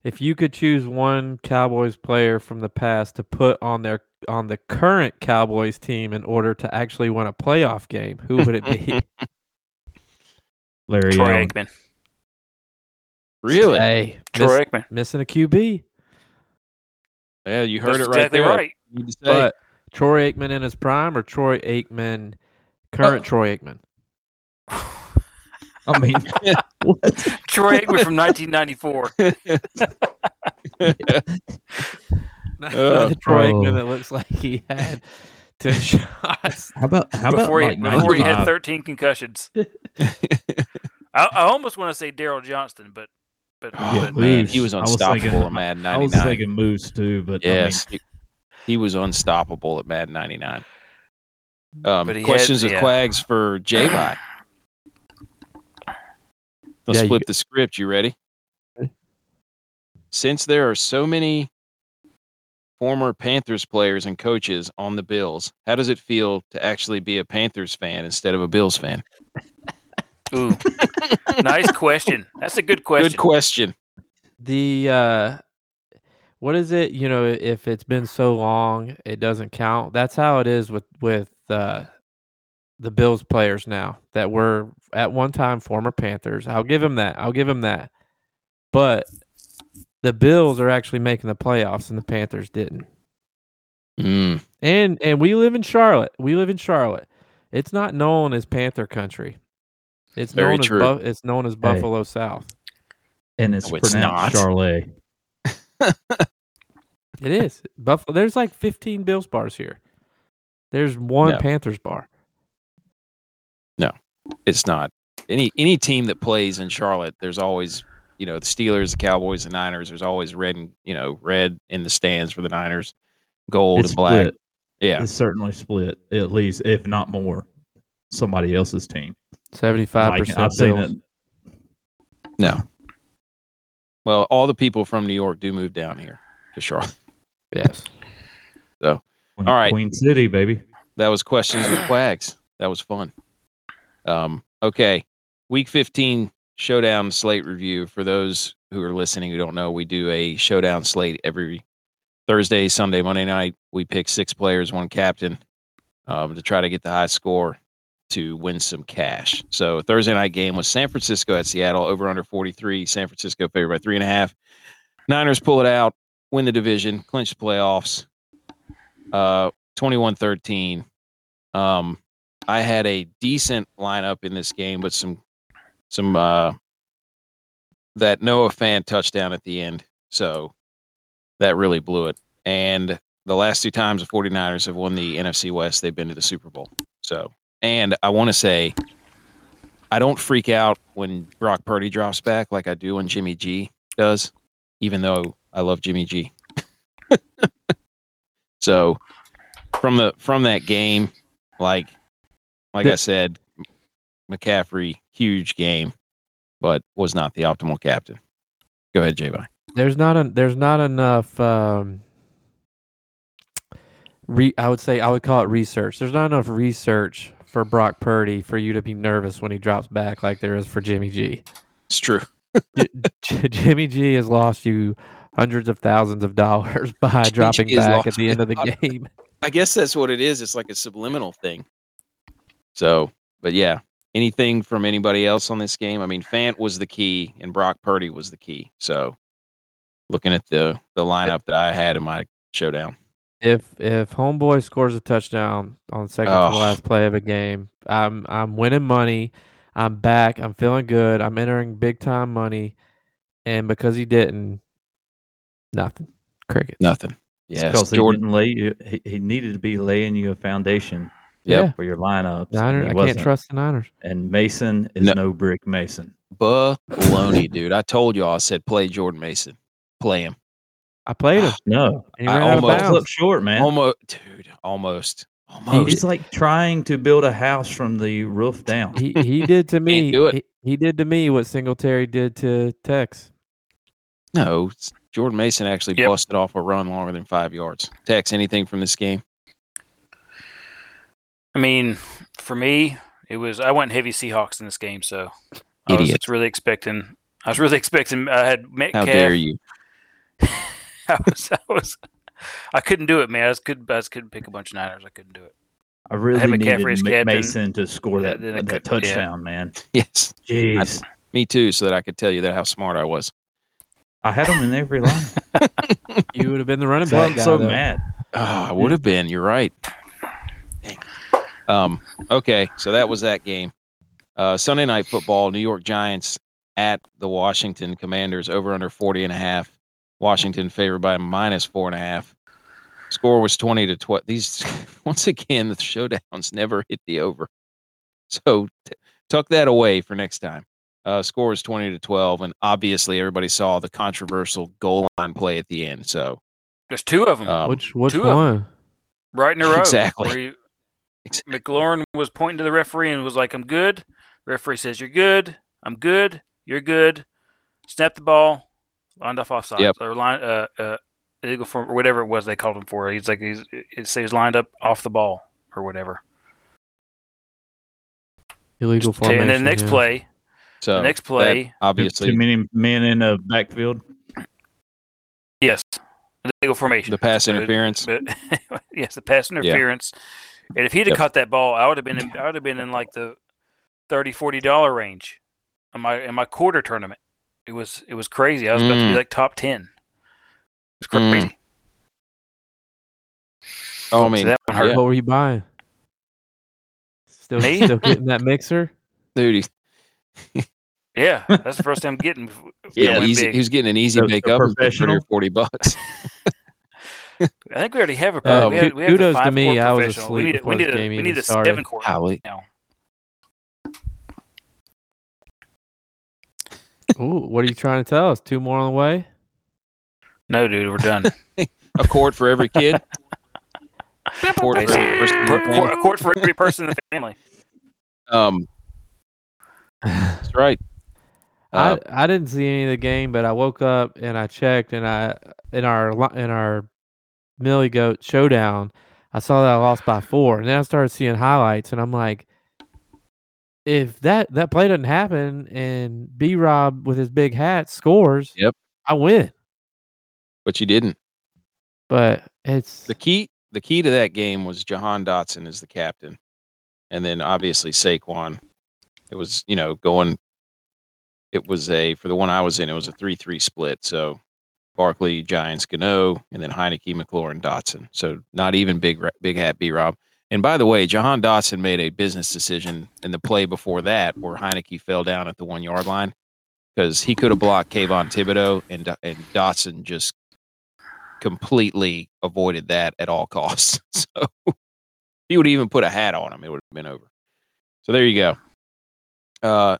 If you could choose one Cowboys player from the past to put on their on the current Cowboys team in order to actually win a playoff game, who would it be? Larry Troy Allen. Aikman. Really? Hey, Troy miss, Aikman. Missing a Q B. Yeah, you heard That's it right exactly there. Right. But Troy Aikman in his prime or Troy Aikman, current oh. Troy Aikman? I mean, what? Troy Aikman from nineteen ninety-four. Not uh, the Troy Aikman that looks like he had ten shots. How about how before about he, like before he had thirteen concussions? I, I almost want to say Daryl Johnston, but but yeah, man, he was unstoppable at Madden ninety-nine. I was thinking Moose too, but yes, I mean, he, he was unstoppable at Madden ninety-nine. Um, questions had, yeah. of Quags for Jay Vi. Let's yeah, flip you... the script. You ready? Since there are so many former Panthers players and coaches on the Bills, how does it feel to actually be a Panthers fan instead of a Bills fan? Ooh, nice question. That's a good question. Good question. The uh, what is it? You know, if it's been so long, it doesn't count. That's how it is with with uh, the Bills players now that were at one time former Panthers. I'll give them that. I'll give them that. But the Bills are actually making the playoffs, and the Panthers didn't. Mm. And and we live in Charlotte. We live in Charlotte. It's not known as Panther country. It's Very known true. as Bu- it's known as Buffalo hey. South. And it's, no, it's pronounced Charlet. It is. Buffalo. There's like fifteen Bills bars here. There's one no. Panthers bar. No, it's not. Any any team that plays in Charlotte, there's always, you know, the Steelers, the Cowboys, the Niners. There's always red, and you know, red in the stands for the Niners, gold it's and black. Split. Yeah, it's certainly split. At least, if not more, somebody else's team. Seventy-five percent. I've seen it. No. Well, all the people from New York do move down here to Charlotte. Yes. So, all right, Queen City, baby. That was questions with Quags. That was fun. Um. Okay. Week fifteen. Showdown slate review. For those who are listening who don't know, we do a showdown slate every Thursday, Sunday, Monday night. We pick six players, one captain, um, to try to get the high score to win some cash. So Thursday night game was San Francisco at Seattle, over under forty-three. San Francisco favored by three and a half. Niners pull it out, win the division, clinch the playoffs, uh, twenty-one thirteen. Um, I had a decent lineup in this game, but some Some uh, that Noah Fan touchdown at the end. So that really blew it. And the last two times the 49ers have won the N F C West, they've been to the Super Bowl. So, and I want to say, I don't freak out when Brock Purdy drops back like I do when Jimmy G does, even though I love Jimmy G. So from the from that game, like like yeah. I said, McCaffrey, huge game, but was not the optimal captain. Go ahead, J-Bye. There's not a, there's not enough. Um, re, I would say I would call it research. There's not enough research for Brock Purdy for you to be nervous when he drops back like there is for Jimmy G. It's true. Jimmy G has lost you hundreds of thousands of dollars by Jimmy dropping G back at the end of the I, game. I guess that's what it is. It's like a subliminal thing. So, but yeah. Anything from anybody else on this game? I mean, Fant was the key, and Brock Purdy was the key. So, looking at the the lineup that I had in my showdown, if if homeboy scores a touchdown on second oh. to the last play of a game, I'm I'm winning money. I'm back. I'm feeling good. I'm entering big time money, and because he didn't, nothing, cricket, nothing. Yeah, because Jordan he, lay you, he, he needed to be laying you a foundation. Yep. Yeah, for your lineups. Niners, I can't trust the Niners. And Mason is no, no brick Mason. Baloney, dude. I told y'all, I said play Jordan Mason. Play him. I played him. No. And he I almost flipped short, man. Almost. Dude, almost. Almost. It's like trying to build a house from the roof down. He he did to me. do it. He, he did to me what Singletary did to Tex. No, Jordan Mason actually yep. busted off a run longer than five yards. Tex, anything from this game? I mean, for me, it was I went heavy Seahawks in this game, so I Idiot. was really expecting. I was really expecting. I had Metcalf. How dare you? I was. I was. I couldn't do it, man. I just couldn't. I just couldn't pick a bunch of Niners. I couldn't do it. I really I needed McCaffrey Mason to score that, that, that touchdown, yeah. man. Yes. Jeez. I, me too, so that I could tell you that how smart I was. I had him in every line. You would have been the running back. I'm so though. mad. Oh, I would have been. You're right. Um, okay, so that was that game. Uh, Sunday night football, New York Giants at the Washington Commanders, over under forty and a half. Washington favored by minus four and a half. Score was twenty to twelve. These, once again, the showdowns never hit the over. So t- tuck that away for next time. Uh, score was twenty to twelve, and obviously everybody saw the controversial goal line play at the end. So there's two of them. Um, which which two one? Right in a row. Exactly. Exactly. McLaurin was pointing to the referee and was like, I'm good. Referee says, you're good. I'm good. You're good. Snap the ball. Lined off offside. Yep. Or line, uh, uh, illegal form, or whatever it was they called him for. He's like, he's, he's, he's lined up off the ball or whatever. Illegal formation. And then next yeah. play. So the next play. Obviously. Too many men in the backfield. Yes. Illegal formation. The pass interference. But, but, yes, the pass interference. Yeah. And if he'd have yep. caught that ball, I would have been in, I would have been in like the thirty dollars, forty dollars range in my in my quarter tournament. It was it was crazy. I was mm. about to be like top ten. It was crazy. Mm. Oh, I mean, so that one hurt. What were you buying? Still, Me? still getting that mixer? Dude, yeah, that's the first time getting. Yeah, easy, he was getting an easy make up for forty bucks. I think we already have a pro. Uh, kudos to me. I was asleep. We need, we need, a, we need a seven court now. Ooh, what are you trying to tell us? Two more on the way? No, dude, we're done. A court for every kid. A court for every person, a court for every person in the family. Um, that's right. Uh, I I didn't see any of the game, but I woke up and I checked, and I in our in our. Millie Goat showdown, I saw that I lost by four, and then I started seeing highlights, and I'm like, if that, that play doesn't happen and B-Rob with his big hat scores, yep, I win. But you didn't. But it's the key. The key to that game was Jahan Dotson is the captain, and then obviously Saquon. It was you know going. It was a for the one I was in. It was a three-three split. So. Barkley, Giants, Gano, and then Heineke, McLaurin, Dotson. So not even big big hat B-Rob. And by the way, Jahan Dotson made a business decision in the play before that where Heineke fell down at the one-yard line because he could have blocked Kayvon Thibodeau, and, and Dotson just completely avoided that at all costs. So he would even put a hat on him. It would have been over. So there you go. Uh,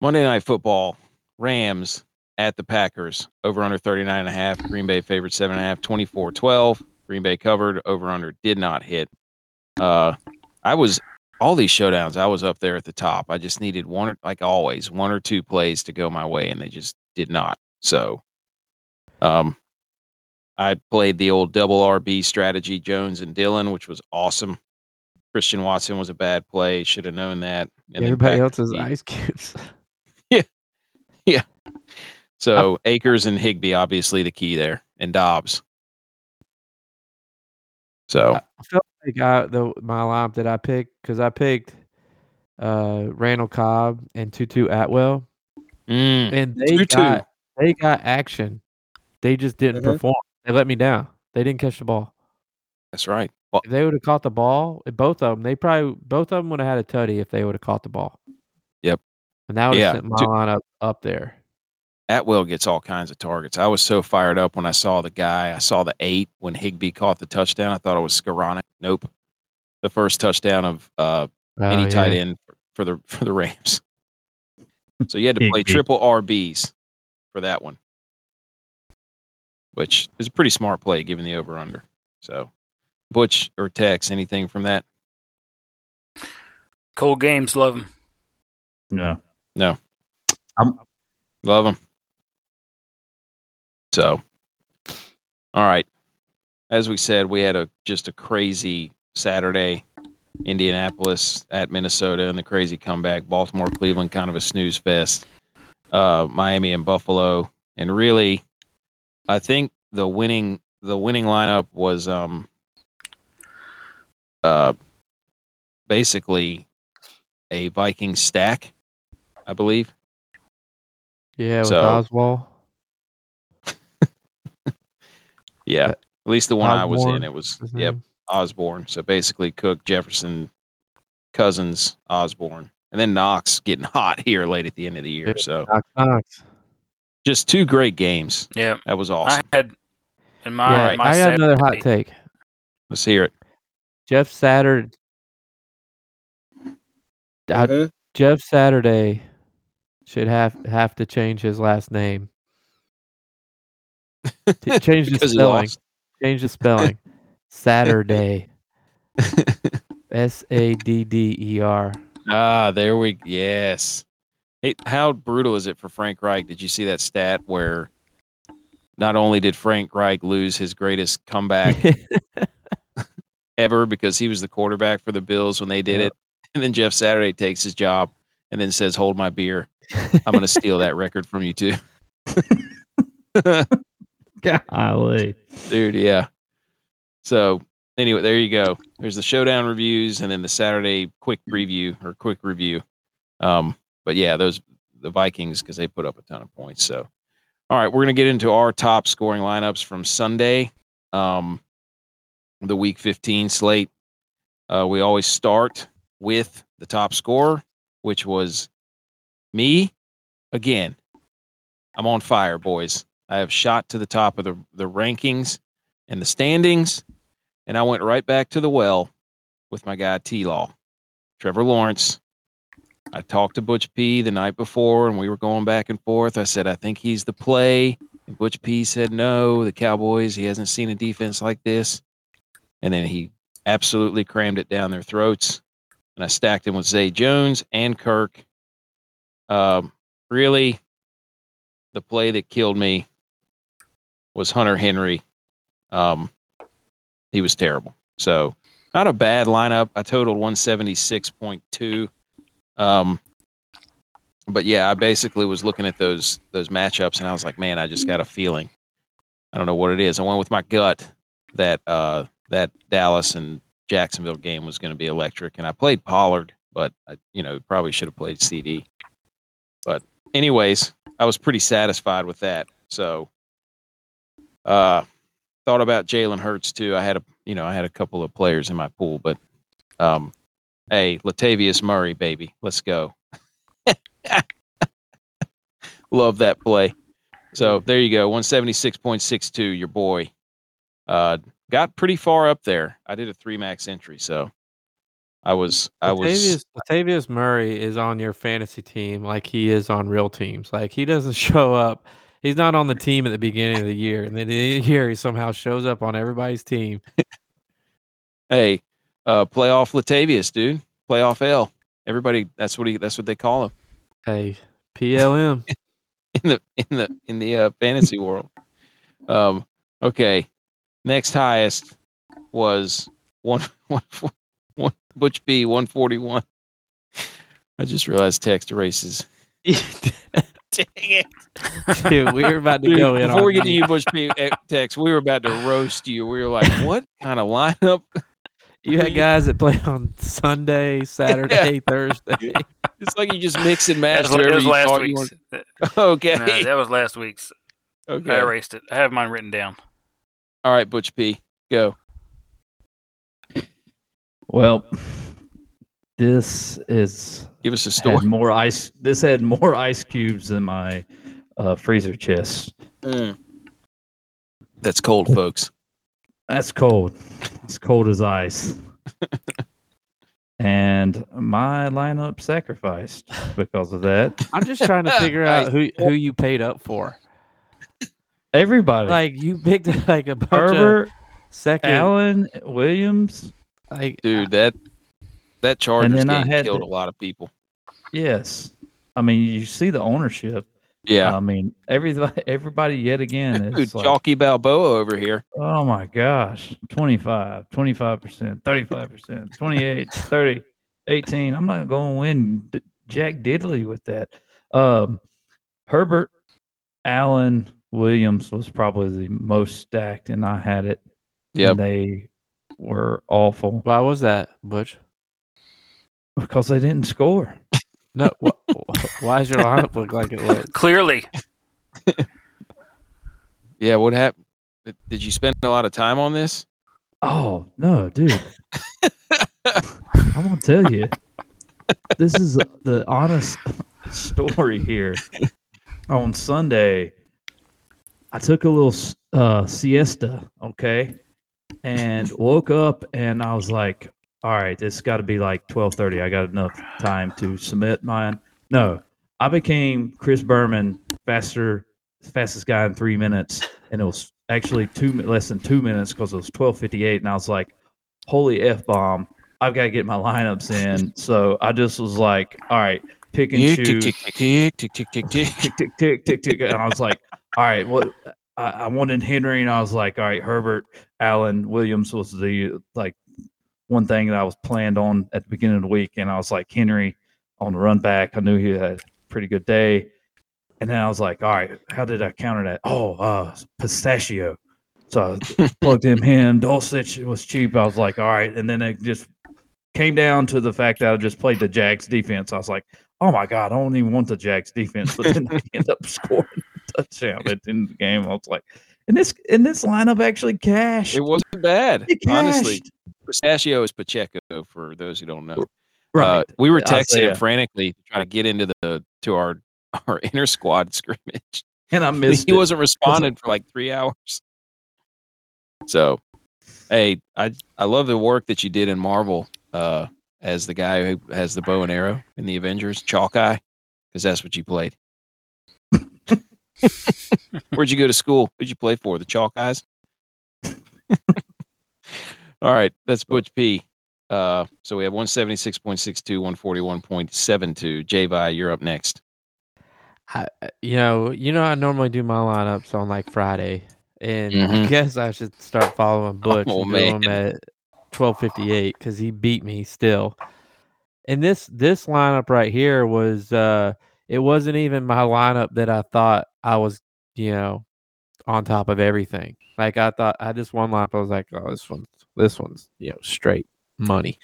Monday Night Football, Rams at the Packers, over under thirty-nine and a half. Green Bay favored seven and a half, twenty-four twelve. Green Bay covered, over under did not hit. Uh, I was all these showdowns. I was up there at the top. I just needed one, like always, one or two plays to go my way, and they just did not. So, um, I played the old double R B strategy, Jones and Dillon, which was awesome. Christian Watson was a bad play. Should have known that. And everybody else is ice cubes. Yeah, yeah. So Akers and Higbee, obviously the key there, and Dobbs. So I felt like I, the, my lineup that I picked, because I picked uh, Randall Cobb and Tutu Atwell, mm, and they Tutu. got they got action. They just didn't mm-hmm. perform. They let me down. They didn't catch the ball. That's right. Well, if they would have caught the ball, both of them. They probably both of them would have had a tutty if they would have caught the ball. Yep. And that would have yeah. sent my T- lineup up there. Atwell gets all kinds of targets. I was so fired up when I saw the guy. I saw the eight when Higbee caught the touchdown. I thought it was Skoranek. Nope. The first touchdown of uh, oh, any yeah. tight end for the for the Rams. So you had to play triple R Bs for that one, which is a pretty smart play given the over-under. So Butch or Tex, anything from that? Cold games, love them. No. No. I'm, love them. So, all right. As we said, we had a just a crazy Saturday, Indianapolis at Minnesota, and the crazy comeback. Baltimore, Cleveland, kind of a snooze fest. Uh, Miami and Buffalo, and really, I think the winning the winning lineup was um, uh, basically a Viking stack, I believe. Yeah, with so, Oswald. Yeah, at least the one Osborne, I was in, it was yep Osborne. So basically, Cook, Jefferson, Cousins, Osborne, and then Knox getting hot here late at the end of the year. So Knox, Knox. Just two great games. Yeah, that was awesome. I had in my, yeah, my I had another hot take. Let's hear it. Jeff Saturday. Mm-hmm. I, Jeff Saturday. Should have have to change his last name. Change the spelling. Change the spelling. Saturday. S A D D E R. Ah, there we go. Yes. Hey, how brutal is it for Frank Reich? Did you see that stat where not only did Frank Reich lose his greatest comeback ever because he was the quarterback for the Bills when they did yep. it, and then Jeff Saturday takes his job and then says, hold my beer. I'm going to steal that record from you too. Golly. Dude, yeah. So anyway, there you go. There's the showdown reviews and then the Saturday quick preview or quick review. Um, but yeah, those the Vikings because they put up a ton of points. So all right, we're going to get into our top scoring lineups from Sunday, um, the Week fifteen slate. Uh, we always start with the top scorer, which was me again. I'm on fire, boys. I have shot to the top of the, the rankings and the standings, and I went right back to the well with my guy T-Law, Trevor Lawrence. I talked to Butch P the night before, and we were going back and forth. I said, I think he's the play. And Butch P said, no, the Cowboys, he hasn't seen a defense like this. And then he absolutely crammed it down their throats. And I stacked him with Zay Jones and Kirk. Um, really, the play that killed me was Hunter Henry. Um, he was terrible. So not a bad lineup. I totaled one seventy-six point two. Um, but yeah, I basically was looking at those, those matchups and I was like, man, I just got a feeling. I don't know what it is. I went with my gut that, uh, that Dallas and Jacksonville game was going to be electric. And I played Pollard, but I, you know, probably should have played C D, but anyways, I was pretty satisfied with that. So, uh, thought about Jalen Hurts too. I had a, you know, I had a couple of players in my pool, but, um, hey, Latavius Murray, baby. Let's go. Love that play. So there you go. one seventy-six point six two, your boy. Uh, got pretty far up there. I did a three max entry, so I was I Latavius, was Latavius Murray is on your fantasy team like he is on real teams. Like he doesn't show up. He's not on the team at the beginning of the year, and then the year he somehow shows up on everybody's team. Hey, Uh, playoff Latavius, dude. Playoff L. Everybody, that's what he. That's what they call him. Hey, P L M in the in the in the uh, fantasy world. Um. Okay. Next highest was one one one Butch B one forty one. I just realized text erases. Dang it, dude! We were about to dude, go in. Before we get to you, Butch B, text. We were about to roast you. We were like, what kind of lineup? You had guys that play on Sunday, Saturday, yeah. Thursday. It's like you just mix and match. That was, was last week's. Okay. No, that was last week's. Okay. I erased it. I have mine written down. All right, Butch P, go. Well, this is give us a story. More ice. This had more ice cubes than my uh, freezer chest. Mm. That's cold, folks. That's cold. It's cold as ice. And my lineup sacrificed because of that. I'm just trying to figure out who, who you paid up for. Everybody. Like, you picked like a bunch Herbert, of second. Allen, Williams. Like, dude, that that Chargers game killed to, a lot of people. Yes. I mean, you see the ownership. Yeah, I mean everybody. Everybody yet again. Dude, like, Chalky Balboa over here. Oh my gosh, twenty-five, twenty-five percent, thirty-five percent, twenty-eight, thirty, eighteen. I'm not going to win Jack Diddley with that. Um, Herbert, Allen, Williams was probably the most stacked, and I had it. Yeah, they were awful. Why was that, Butch? Because they didn't score. No, wh- why does your lineup look like it was? Clearly. Yeah, what happened? Did you spend a lot of time on this? Oh, no, dude. I'm going to tell you. This is the honest story here. On Sunday, I took a little uh, siesta, okay, and woke up, and I was like, all right, it's got to be like twelve thirty. I got enough time to submit mine. No, I became Chris Berman, faster, fastest guy in three minutes, and it was actually two less than two minutes because it was twelve fifty-eight, and I was like, holy F-bomb. I've got to get my lineups in. So I just was like, all right, pick and choose. Tick, tick, tick, tick, tick, tick, tick, tick, tick, tick, tick. And I was like, all right, well, I, I wanted Henry, and I was like, all right, Herbert, Allen, Williams was the like one thing that I was planned on at the beginning of the week. And I was like, Henry on the run back, I knew he had a pretty good day. And then I was like, all right, how did I counter that? Oh, uh, pistachio. So I plugged him in. Dulcich was cheap. I was like, all right. And then it just came down to the fact that I just played the Jags defense. I was like, oh, my God, I don't even want the Jags defense. But then I ended up scoring a touchdown at the end of the game. I was like, and this and this lineup actually cashed. It wasn't bad, it honestly. Pistachio is Pacheco, for those who don't know. Right. Uh, we were texting him frantically to try to get into the to our – our inner squad scrimmage, and I missed. He it. wasn't responding for like three hours. So, hey, I I love the work that you did in Marvel uh, as the guy who has the bow and arrow in the Avengers, Chalkeye, because that's what you played. Where'd you go to school? Who'd you play for? The Chalkeyes. All right, that's Butch P. Uh, so we have one seventy six point six two, one forty one point seven two. Jay Vi, you're up next. I, you know, you know, I normally do my lineups on like Friday, and mm-hmm. I guess I should start following Butch oh, and do him at twelve fifty-eight because he beat me still. And this this lineup right here was uh, it wasn't even my lineup that I thought I was, you know, on top of everything. Like I thought, I just one lineup I was like, oh, this one's this one's you know straight money.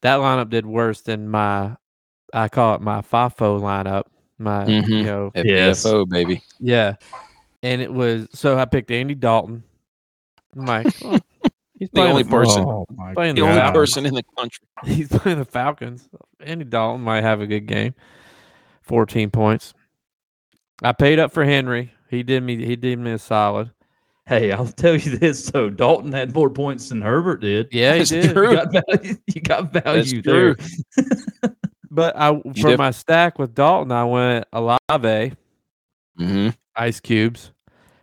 That lineup did worse than my, I call it my FIFO lineup. My, mm-hmm. you know, F P F O, baby. Yeah. And it was, so I picked Andy Dalton. I'm like, oh, he's the only the, person, oh, playing the, the only person in the country. He's playing the Falcons. Andy Dalton might have a good game. fourteen points. I paid up for Henry. He did me, he did me a solid. Hey, I'll tell you this. So Dalton had more points than Herbert did. Yeah, he That's did. True. You got value, you got value there. But I you for different. my stack with Dalton, I went Alave, mm-hmm. Ice Cubes,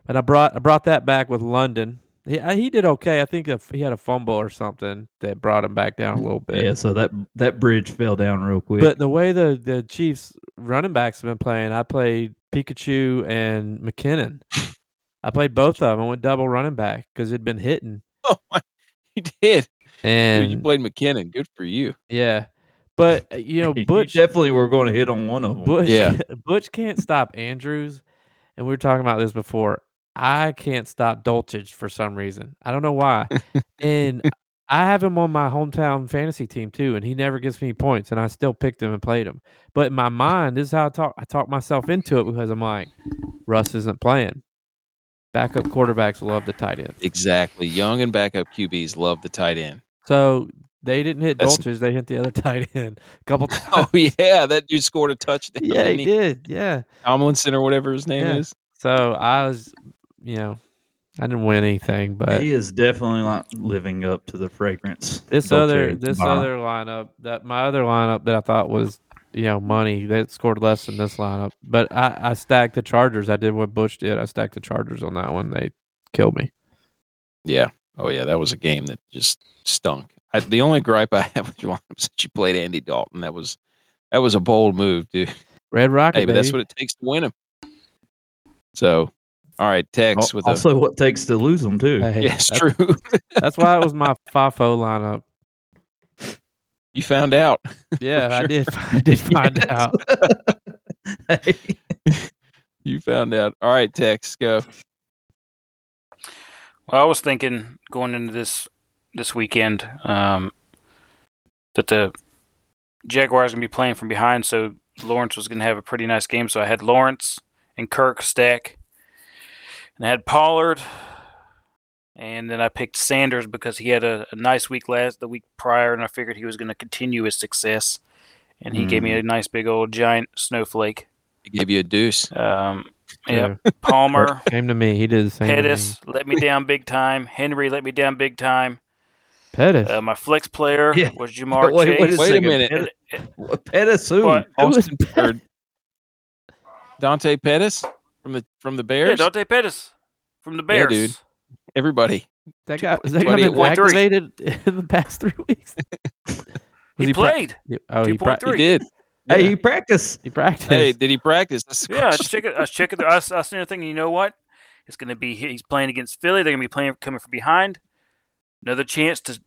and I brought I brought that back with London. He I, he did okay. I think if he had a fumble or something that brought him back down a little bit. Yeah, so that that bridge fell down real quick. But the way the, the Chiefs running backs have been playing, I played Pikachu and McKinnon. I played both of them. I went double running back because it'd been hitting. Oh, you did, and Dude, you played McKinnon. Good for you. Yeah. But, you know, Butch... You definitely were going to hit on one of them. Butch, yeah. Butch can't stop Andrews, and we were talking about this before. I can't stop Dulcich for some reason. I don't know why. And I have him on my hometown fantasy team, too, and he never gives me points, and I still picked him and played him. But in my mind, this is how I talk. I talk myself into it because I'm like, Russ isn't playing. Backup quarterbacks love the tight end. Exactly. Young and backup Q Bs love the tight end. So... They didn't hit Dulcich. They hit the other tight end a couple times. Oh, yeah. That dude scored a touchdown. Yeah, he, he did. Yeah. Tomlinson or whatever his name yeah. is. So I was, you know, I didn't win anything, but he is definitely not living up to the fragrance. This Dulcich other this wow. other lineup, that my other lineup that I thought was, you know, money, that scored less than this lineup. But I, I stacked the Chargers. I did what Bush did. I stacked the Chargers on that one. They killed me. Yeah. Oh, yeah. That was a game that just stunk. I, the only gripe I have with your lineup is that you played Andy Dalton. That was that was a bold move, dude. Red Rocket, hey, but baby. That's what it takes to win him. So, all right, Tex. With also, a, what it takes to lose them too. Hey, yeah, it's that's true. That's why it was my FIFO lineup. You found out. Yeah, sure. I did. I did find yes. out. Hey. You found out. All right, Tex, go. Well, I was thinking going into this. This weekend, um, that the Jaguars gonna be playing from behind, so Lawrence was gonna have a pretty nice game. So I had Lawrence and Kirk stack, and I had Pollard, and then I picked Sanders because he had a, a nice week last the week prior, and I figured he was gonna continue his success, and he mm. gave me a nice big old giant snowflake. He gave you a deuce. Um, Yeah, Palmer came to me. He did the same. Pettis thing. Let me down big time. Henry let me down big time. Pettis. Uh, my flex player yeah. was Jamar wait, Chase. Wait a, wait a minute. Pettis who? Austin Pettis. Dante Pettis from the from the Bears? Yeah, Dante Pettis from the Bears. Yeah, dude. Everybody. That guy was activated in the past three weeks. he, he played. Pra- oh, he, pra- he did. Yeah. Hey, he practiced. He practiced. Hey, did he practice? Yeah, I was checking. I was checking. I was, I was seeing the thing. And you know what? It's going to be. He's playing against Philly. They're going to be playing coming from behind. Another chance to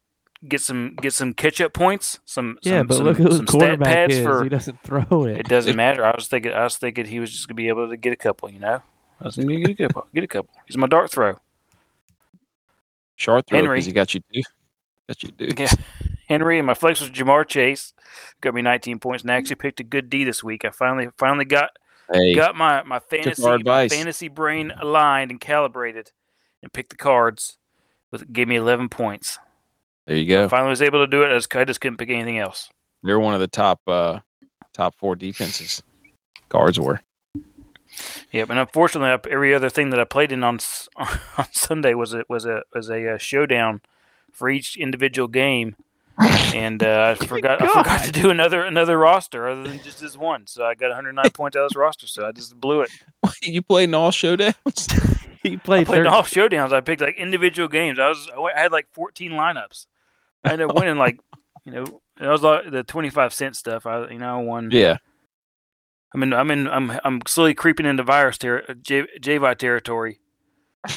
get some get some catch up points. Some yeah, some, but some, look who the quarterback is. For, he doesn't throw it. It doesn't matter. I was thinking. I was thinking he was just going to be able to get a couple. You know, I was going to get a couple. Get a couple. He's my dart throw. Short throw because he got you two. Got you two. Yeah. Henry and my flex was Jamar Chase. Got me nineteen points and I actually picked a good D this week. I finally finally got hey, got my, my fantasy my fantasy brain aligned and calibrated and picked the cards. With gave me eleven points. There you go. I finally was able to do it. I just, I just couldn't pick anything else. You're one of the top uh, top four defenses. Cards were. Yeah, but unfortunately, every other thing that I played in on on Sunday was a was a was a showdown for each individual game, and uh, I forgot God. I forgot to do another another roster other than just this one. So I got one hundred nine points out of this roster. So I just blew it. You played in all showdowns. You played, I played in all showdowns. I picked like individual games. I was I had like fourteen lineups. I ended up winning like you know it was like the twenty-five cent stuff. I you know I won. Yeah. I mean, I'm in. I'm. I'm slowly creeping into virus ter- J- JVi territory.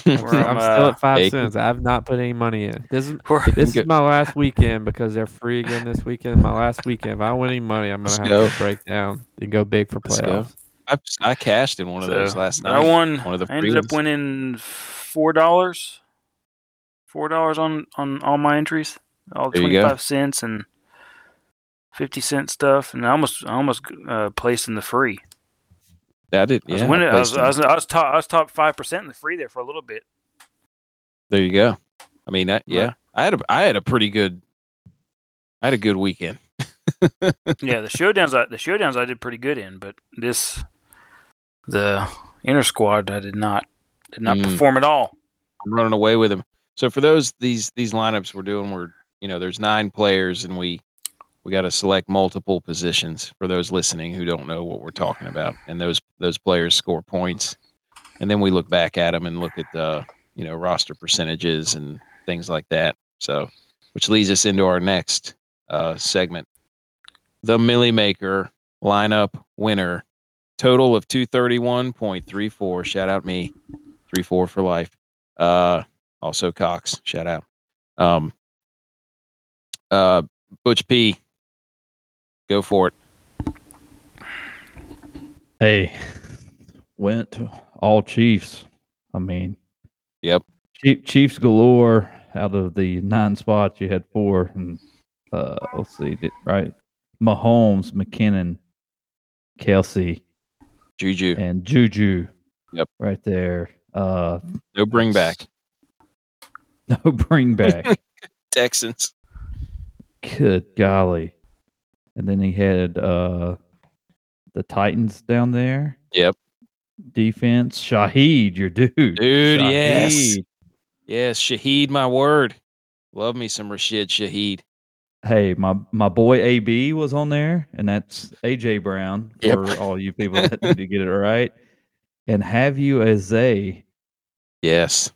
I'm, I'm still uh, at five cents. I've not put any money in. This is this is my last weekend because they're free again this weekend. My last weekend. If I win any money, I'm gonna have go. to break down and go big for playoffs. I, I cashed in one of so, those last night. I won. One of the I ended ones. up winning four dollars. Four dollars on, on all my entries. All twenty-five cents and. fifty cent stuff, and I almost, I almost uh, placed in the free. That it, yeah. I was, winning, I, I, was, I, was, I was top, I was top five percent in the free there for a little bit. There you go. I mean, I, yeah, right. I had a, I had a pretty good, I had a good weekend. Yeah, the showdowns, I, the showdowns, I did pretty good in, but this, the inner squad, I did not, did not mm. perform at all. I'm running away with them. So for those, these, these lineups we're doing, we're, you know, there's nine players, and we. We got to select multiple positions for those listening who don't know what we're talking about. And those those players score points. And then we look back at them and look at the, you know, roster percentages and things like that. So, which leads us into our next uh, segment. The Millie Maker lineup winner. Total of two thirty-one point three four. Shout out me. three four for life. Uh, also Cox. Shout out. Um, uh, Butch P. Go for it. Hey, went to all Chiefs. I mean, yep. Chiefs galore. Out of the nine spots, you had four. And uh, let's see, right? Mahomes, McKinnon, Kelsey, Juju, and Juju. Yep, right there. Uh, no bring back. No bring back. Texans. Good golly. And then he had uh, the Titans down there. Yep. Defense. Shaheed, your dude. Dude, Shaheed. yes. Yes, Shaheed, my word. Love me some Rashid Shaheed. Hey, my, my boy A B was on there, and that's A J Brown for yep. all you people that need to get it right. And have you as a yes.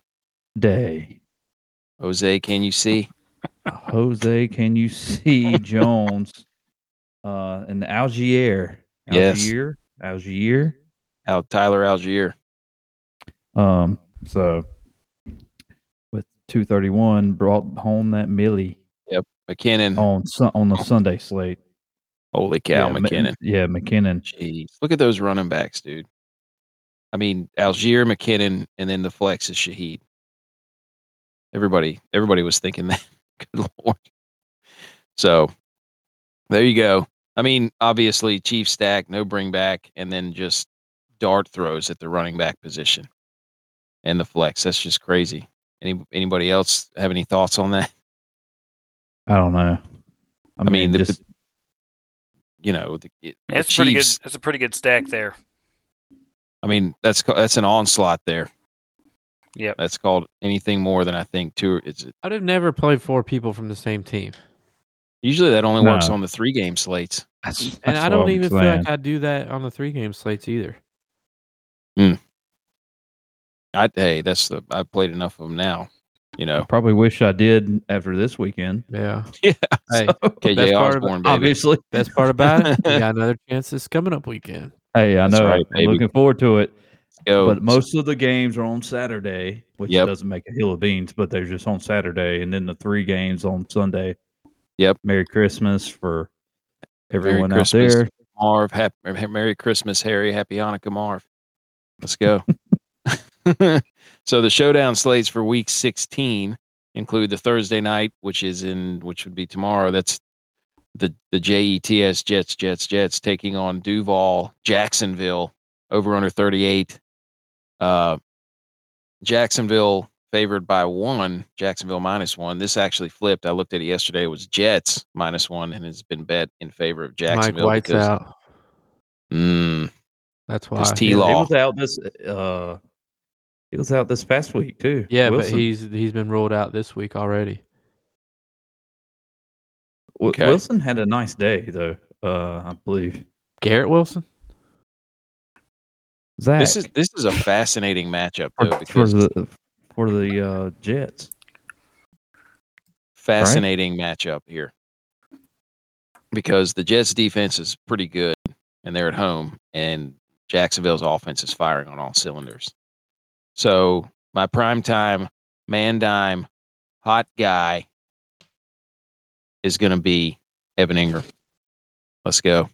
day. Jose, can you see? Jose, can you see Jones uh, and Algier? Algier, yes. Algier, Al Tyler Algier. Um, so with two thirty one, brought home that Millie. Yep, McKinnon on on the Sunday slate. Holy cow, yeah, McKinnon! Ma- yeah, McKinnon. Jeez, look at those running backs, dude. I mean, Algier, McKinnon, and then the flex is Shaheed. Everybody, everybody was thinking that. Good Lord. So there you go. I mean, obviously, Chief stack, no bring back, and then just dart throws at the running back position and the flex. That's just crazy. Any anybody else have any thoughts on that? I don't know. I, I mean, mean the, just, you know, the, the that's Chiefs, pretty good. That's a pretty good stack there. I mean, that's that's an onslaught there. Yeah, that's called anything more than I think two. It's, I'd have never played four people from the same team. Usually that only no. works on the three-game slates. That's, that's and I don't even playing. feel like I do that on the three-game slates either. Mm. I, hey, that's the I've played enough of them now. you know. I probably wish I did after this weekend. Yeah. Yeah. Hey, so K J Osborne, baby. Obviously. Best part about it, we got another chance this coming up weekend. Hey, I That's know. Right, I'm baby. looking forward to it. Yo, but most of the games are on Saturday, which yep. doesn't make a hill of beans, but they're just on Saturday. And then the three games on Sunday. Yep. Merry Christmas for everyone Merry out Christmas, there. Marv, happy, Merry Christmas, Harry. Happy Hanukkah, Marv. Let's go. So the showdown slates for week sixteen include the Thursday night, which is in which would be tomorrow. That's the the Jets, Jets, Jets, Jets taking on Duval, Jacksonville, over under thirty-eight. Uh, Jacksonville favored by one. Jacksonville minus one. This actually flipped. I looked at it yesterday. It was Jets minus one, and it's been bet in favor of Jacksonville. Mike White's because, out. Mm, That's why. He was out this. Uh, he was out this past week too. Yeah, Wilson. but he's he's been ruled out this week already. Okay. Wilson had a nice day though. Uh, I believe Garrett Wilson. Zach. This is this is a fascinating matchup though, because for the for the uh, Jets. Fascinating right? matchup here because the Jets defense is pretty good and they're at home, and Jacksonville's offense is firing on all cylinders. So my primetime man dime hot guy is going to be Evan Ingram. Let's go.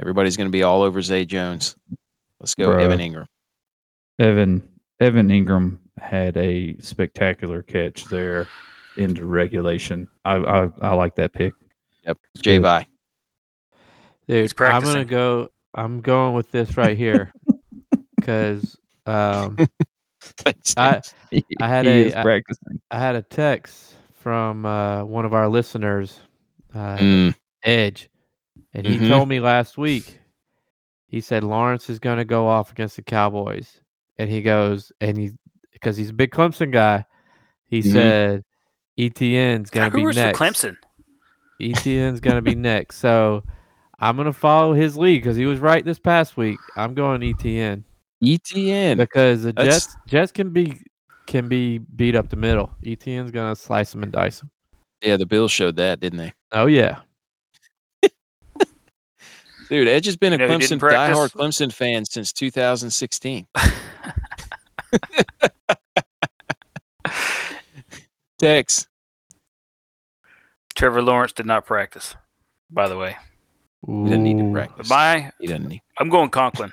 Everybody's going to be all over Zay Jones. Let's go, Bro. Evan Ingram. Evan Evan Ingram had a spectacular catch there into regulation. I I, I like that pick. Yep, Jay Vi. Dude, I'm gonna go. I'm going with this right here because um, I I had he a I, I had a text from uh, one of our listeners, uh, mm. Edge, and he mm-hmm. told me last week. He said Lawrence is going to go off against the Cowboys, and he goes and he because he's a big Clemson guy. He mm-hmm. said E T N's going to be next. Clemson. E T N's going to be next. So I'm going to follow his lead because he was right this past week. I'm going E T N. E T N because the That's... Jets Jets can be can be beat up the middle. E T N's going to slice them and dice them. Yeah, the Bills showed that, didn't they? Oh yeah. Dude, Edge has been you know, a Clemson diehard Clemson fan since two thousand sixteen. Tex. Trevor Lawrence did not practice, by the way. Ooh. He didn't need to practice. My, he didn't need. I'm going Conklin.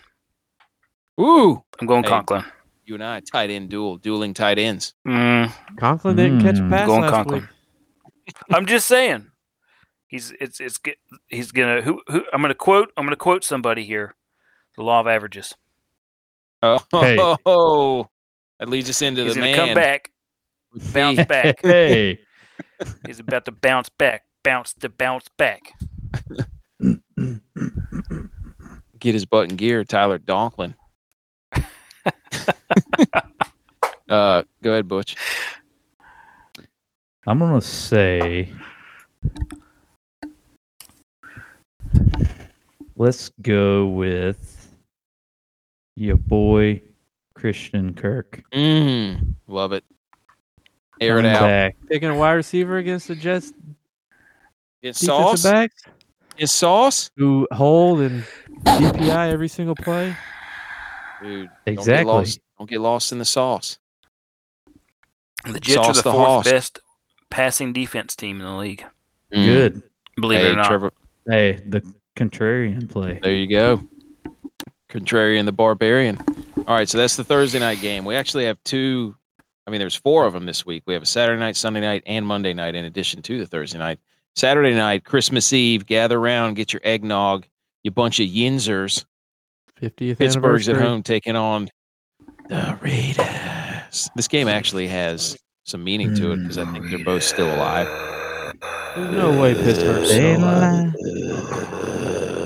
Ooh. I'm going hey, Conklin. You and I, tight end duel, dueling tight ends. Mm. Conklin didn't mm. catch a pass I'm going last Conklin. Week. I'm just saying. He's it's it's he's gonna who who I'm gonna quote I'm gonna quote somebody here, the law of averages. Oh, hey. That leads us into he's the man. He's gonna come back, bounce back. Hey, he's about to bounce back, bounce to bounce back. Get his butt in gear, Tyler Donklin. uh, go ahead, Butch. I'm gonna say. Let's go with your boy, Christian Kirk. Mm, love it. Air it out. Picking a wide receiver against the Jets. It's Sauce. Backs, it's Sauce. Who hold and D P I every single play. Dude, exactly. Don't get lost, don't get lost in the sauce. The Jets sauce are the, the fourth host. Best passing defense team in the league. Mm. Good. Believe hey, it or not. Trevor. Hey, the contrarian play. There you go. Contrarian the Barbarian. All right, so that's the Thursday night game. We actually have two. I mean, there's four of them this week. We have a Saturday night, Sunday night, and Monday night in addition to the Thursday night. Saturday night, Christmas Eve, gather around, get your eggnog, you bunch of yinzers. fiftieth Pittsburgh's at home taking on the Raiders. This game actually has some meaning to it because I think they're both still alive. There's no way Pittsburgh's still alive.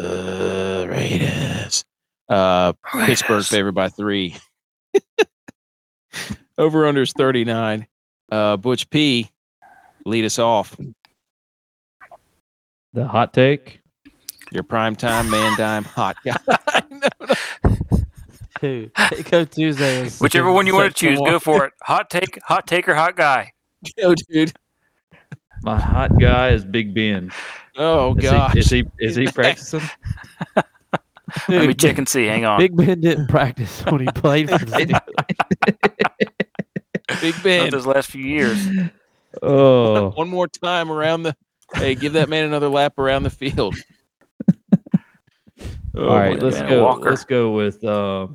Uh, Raiders. Uh, Raiders. Pittsburgh favored by three. Over under is thirty-nine. Uh, Butch P, lead us off. The hot take. Your primetime man dime hot guy. no, no. two. Go Tuesday. Is Whichever one you want to choose, go for it. Hot take, hot take, or hot guy. Go, dude. My hot guy is Big Ben. Oh, God. Is he, is he, is he practicing? Dude, let me check and see. Hang on. Big Ben didn't practice when he played for the Big Ben. Not those last few years. Oh. One more time around the – hey, give that man another lap around the field. Oh, all right, let's go. Walker. Let's go with uh,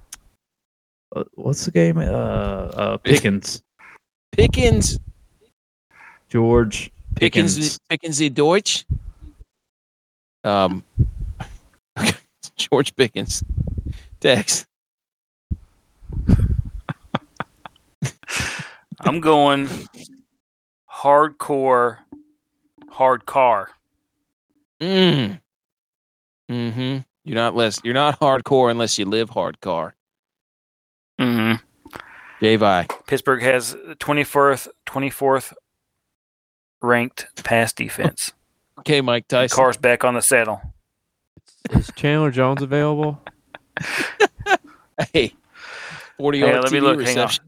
– what's the game? Uh, uh, Pickens. Pickens. George Pickens. Pickens, Pickens the Deutsch. Um, George Pickens. Tex. I'm going hardcore, hard car. Mm. Mm-hmm. You're not less. You're not hardcore unless you live hard car. Mm-hmm. Jay Vi. Pittsburgh has twenty-fourth, twenty-fourth. ranked pass defense. Okay, Mike Tyson. The car's back on the saddle. Is Chandler Jones available? Hey, forty yard T D look, reception.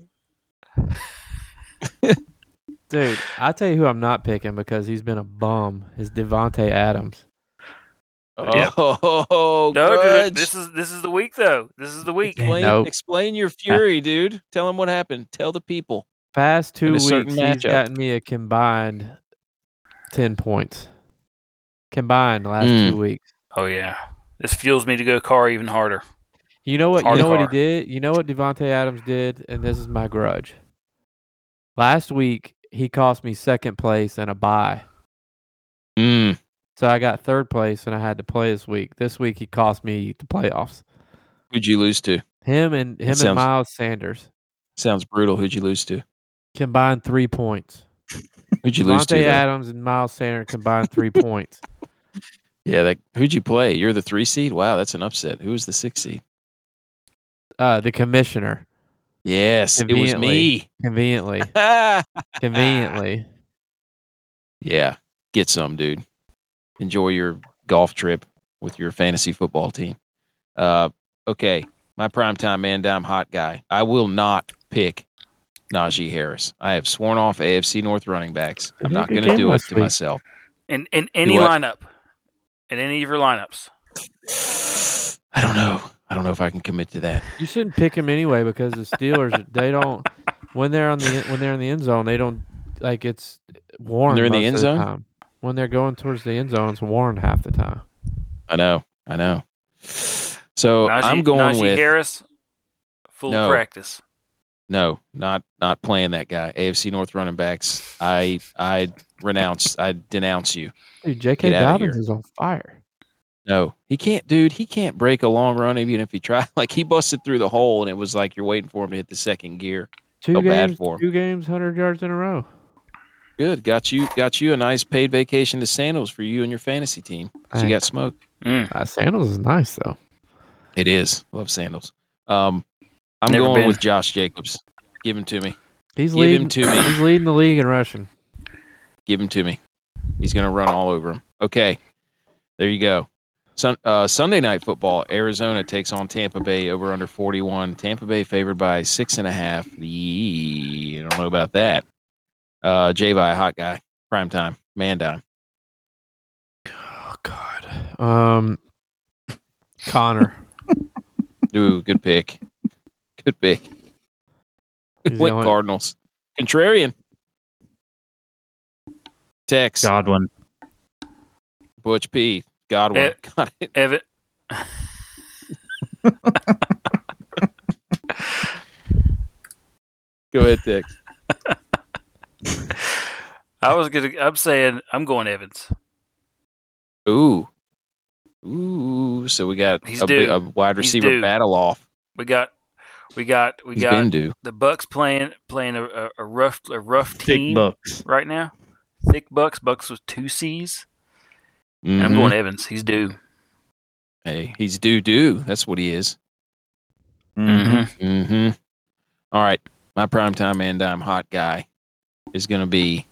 Dude, I tell you who I'm not picking because he's been a bum. Is Devontae Adams? Yep. Oh, no, dude, this is this is the week though. This is the week. Explain, nope. explain your fury, dude. Tell them what happened. Tell the people. Past two weeks, matchup. He's gotten me a combined ten points. Combined the last mm. two weeks. Oh yeah, this fuels me to go car even harder. You know what? Hard you know car. What he did. You know what Devontae Adams did, and this is my grudge. Last week he cost me second place and a bye. Mm. So I got third place, and I had to play this week. This week he cost me the playoffs. Who'd you lose to? Him and him sounds- and Miles Sanders. Sounds brutal. Who'd you lose to? Combined three points. Who'd you lose to? Devontae Adams and Miles Sanders combined three points. Yeah, like who'd you play? You're the three seed? Wow, that's an upset. Who was the six seed? Uh, the commissioner. Yes, it was me. Conveniently. Conveniently. Yeah, get some, dude. Enjoy your golf trip with your fantasy football team. Uh, okay, my primetime man, dime hot guy. I will not pick Najee Harris. I have sworn off A F C North running backs. I'm not going to do it to myself. In in any lineup, in any of your lineups. I don't know. I don't know if I can commit to that. You shouldn't pick him anyway because the Steelers they don't when they're on the when they're in the end zone they don't like it's worn. When they're in the end zone. Time. When they're going towards the end zone, it's worn half the time. I know. I know. So Najee, I'm going Najee with Harris. Full no. practice. No, not not playing that guy. A F C North running backs. I I renounce. I denounce you. Dude, J K Dobbins is on fire. No, he can't, dude. He can't break a long run even if he tried. Like he busted through the hole, and it was like you're waiting for him to hit the second gear. Two so games, bad for him. Two games, hundred yards in a row. Good, got you. Got you a nice paid vacation to Sandals for you and your fantasy team. So you got smoked. Mm. Uh, Sandals is nice though. It is. Love Sandals. Um. I'm Never going been. with Josh Jacobs. Give him to me. He's Give leading, him to me. He's leading the league in rushing. Give him to me. He's going to run all over him. Okay. There you go. Sun, uh, Sunday night football. Arizona takes on Tampa Bay over under forty-one. Tampa Bay favored by six and a half. I don't know about that. Uh, Jay Vi, hot guy. Prime time. Man dime. Oh, God. Um, Connor. Ooh, good pick. Could be. Could win Cardinals. Contrarian. Tex. Godwin. Butch P. Godwin. Ev- Got it. Ev- Go ahead, Tex. I was gonna. I'm saying I'm going Evans. Ooh. Ooh. So we got a, big, a wide receiver battle off. We got. We got we He's got the Bucks playing playing a, a rough a rough team Thick Bucks. right now. Thick Bucks. Bucks with two C's. Mm-hmm. And I'm going Evans. He's due. Hey, he's due due. That's what he is. Mm-hmm. Mm-hmm. All right. My primetime and dime hot guy is gonna be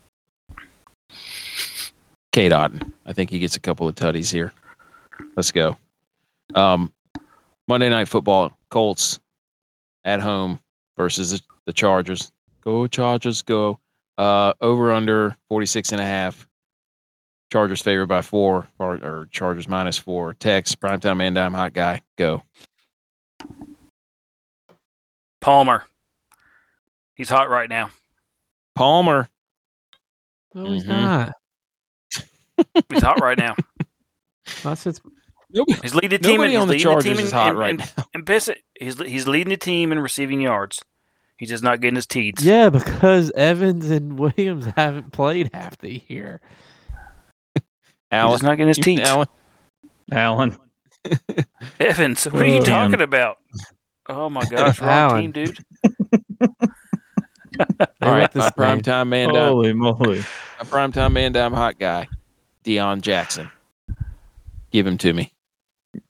Cade Otton. I think he gets a couple of tutties here. Let's go. Um Monday Night Football. Colts at home versus the Chargers. Go Chargers, go. Uh, over under forty-six and a half. Chargers favored by four, or, or Chargers minus four. Tex, primetime man dime hot guy, go. Palmer. He's hot right now. Palmer. No, he's mm-hmm. not. He's hot right now. That's his. Nobody, he's leading the team in, on the Chargers is hot in, right in, now. And he's he's leading the team in receiving yards. He's just not getting his teats. Yeah, because Evans and Williams haven't played half the year. Alan, he's just not getting his teats. Alan, Alan. Evans, what are you talking about? Oh my gosh, wrong Alan. Team, dude. All right, this primetime man. Holy moly! A primetime man dime hot guy, Deion Jackson. Give him to me. D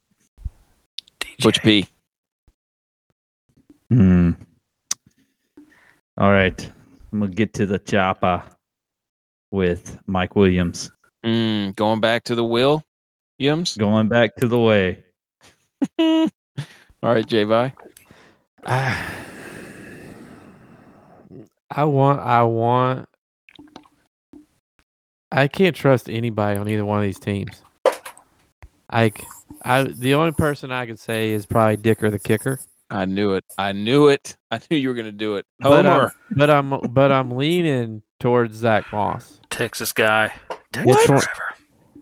J. Butch P. Hmm. All right, I'm gonna get to the chopper with Mike Williams. Mm, going back to the Will, Williams. Going back to the way. All right, Jay Vi. Uh, I want. I want. I can't trust anybody on either one of these teams. Like, I the only person I could say is probably Dick or the kicker. I knew it. I knew it. I knew you were going to do it. Homer. But I'm, but I'm but I'm leaning towards Zach Moss. Texas guy. Texas.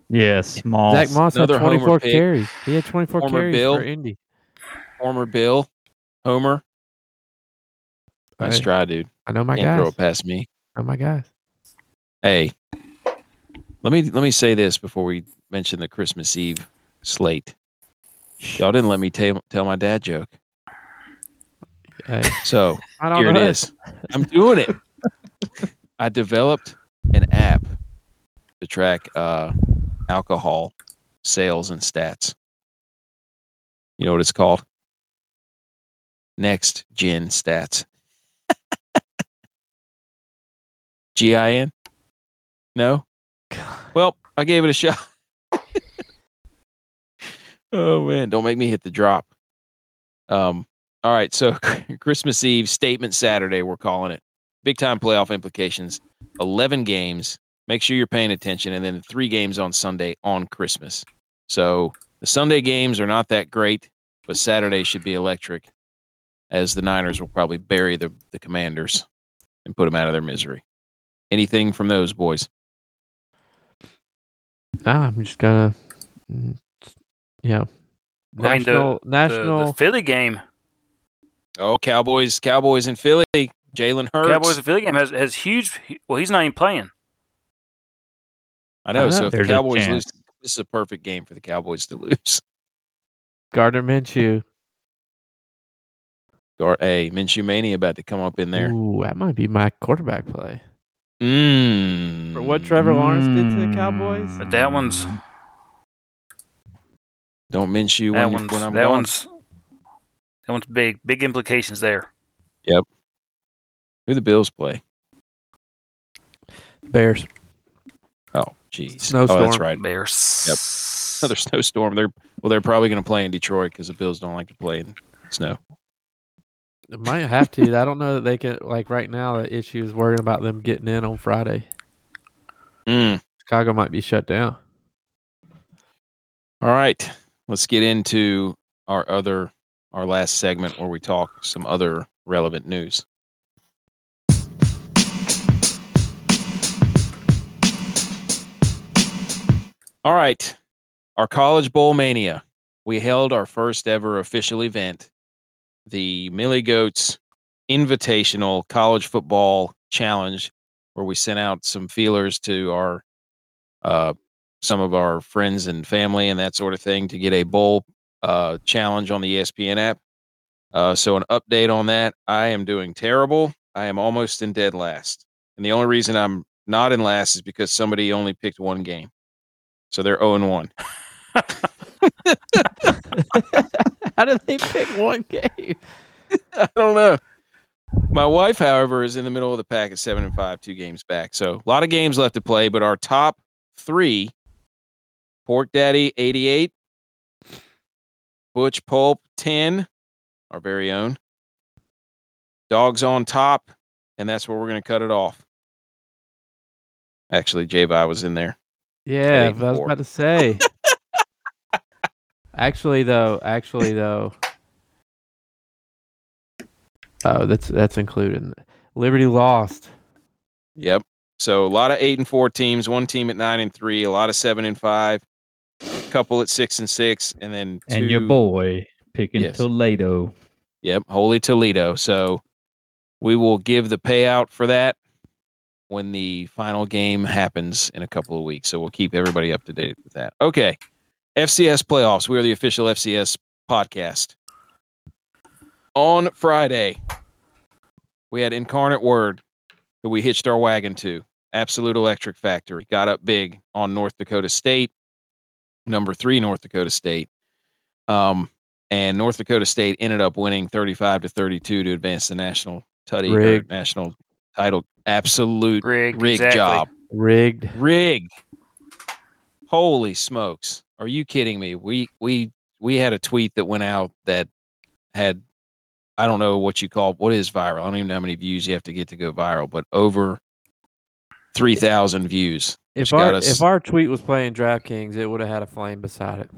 Yes, Moss. Zach Moss Another had twenty-four carries. He had twenty-four Former carries Bill. for Indy. Former Bill. Homer. Nice right. try, dude. I know my Can't guys. Throw it past me. I know my guys. Hey, let me let me say this before we mention the Christmas Eve slate. Y'all didn't let me tell tell my dad joke. Hey. So here it is. I'm doing it. I developed an app to track uh, alcohol sales and stats. You know what it's called? Next Gen Stats. G I N? No? Well, I gave it a shot. Oh, man. Don't make me hit the drop. Um. All right, so Christmas Eve, Statement Saturday, we're calling it. Big-time playoff implications, eleven games. Make sure you're paying attention, and then three games on Sunday on Christmas. So the Sunday games are not that great, but Saturday should be electric, as the Niners will probably bury the, the Commanders and put them out of their misery. Anything from those, boys? No, I'm just going to, yeah. National, the, national. The, the Philly game. Oh, Cowboys, Cowboys in Philly. Jalen Hurts. Cowboys in Philly game has, has huge – well, he's not even playing. I know. I know. So if There's the Cowboys lose, this is a perfect game for the Cowboys to lose. Gardner Minshew. Gar- hey, Minshew Mania about to come up in there. Ooh, that might be my quarterback play. Mm. For what Trevor mm. Lawrence did to the Cowboys? But that one's – Don't Minshew when, one's, when I'm that gone. One's, That one's big. Big implications there. Yep. Who the Bills play? Bears. Oh, geez. Snowstorm. Oh, that's right. Bears. Yep. Another snowstorm. They're well. They're probably going to play in Detroit because the Bills don't like to play in snow. They might have to. I don't know that they can. Like right now, the issue is worrying about them getting in on Friday. Mm. Chicago might be shut down. All right. Let's get into our other. Our last segment where we talk some other relevant news. All right. Our College Bowl Mania. We held our first ever official event, the Millie Goats Invitational College Football Challenge, where we sent out some feelers to our uh, some of our friends and family and that sort of thing to get a bowl Uh, challenge on the E S P N app. Uh, so an update on that. I am doing terrible. I am almost in dead last. And the only reason I'm not in last is because somebody only picked one game. So they're oh and one. How did they pick one game? I don't know. My wife, however, is in the middle of the pack at seven and five, two games back. So a lot of games left to play, but our top three, Pork Daddy eighty-eight, Butch Pulp ten, our very own. Dogs on top, and that's where we're going to cut it off. Actually, Jay Vi was in there. Yeah, I was about to say. actually, though, actually, though. Oh, that's that's included. Liberty lost. Yep. So a lot of eight and four teams, one team at nine and three, a lot of seven and five, a couple at six and six, and then two. And your boy picking yes. Toledo. Yep, Holy Toledo. So we will give the payout for that when the final game happens in a couple of weeks. So we'll keep everybody up to date with that. Okay. F C S playoffs. We are the official F C S podcast. On Friday, we had Incarnate Word, who we hitched our wagon to. Absolute Electric Factory. Got up big on North Dakota State. Number three, North Dakota State. Um, and North Dakota State ended up winning thirty-five to thirty-two to advance the national tutty, or national title. Absolute rigged, rigged exactly. job. Rigged. Rigged. Holy smokes. Are you kidding me? We we we had a tweet that went out that had, I don't know what you call, what is viral? I don't even know how many views you have to get to go viral, but over three thousand views. If our, us, if our tweet was playing DraftKings, it would have had a flame beside it.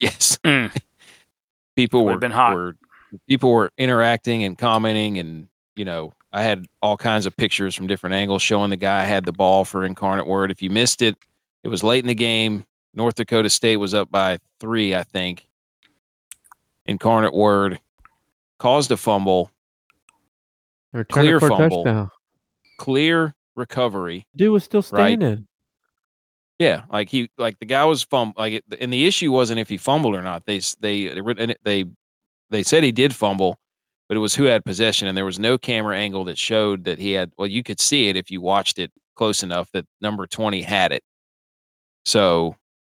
Yes. Mm. People were, been hot. were people were interacting and commenting, and, you know, I had all kinds of pictures from different angles showing the guy had the ball for Incarnate Word. If you missed it, it was late in the game. North Dakota State was up by three, I think. Incarnate Word caused a fumble. Return clear fumble. Touchdown. Clear recovery. Dude was still standing. Right? Yeah, like he, like the guy was fumble. Like, it, and the issue wasn't if he fumbled or not. They, they, they, they said he did fumble, but it was who had possession, and there was no camera angle that showed that he had. Well, you could see it if you watched it close enough that number twenty had it. So,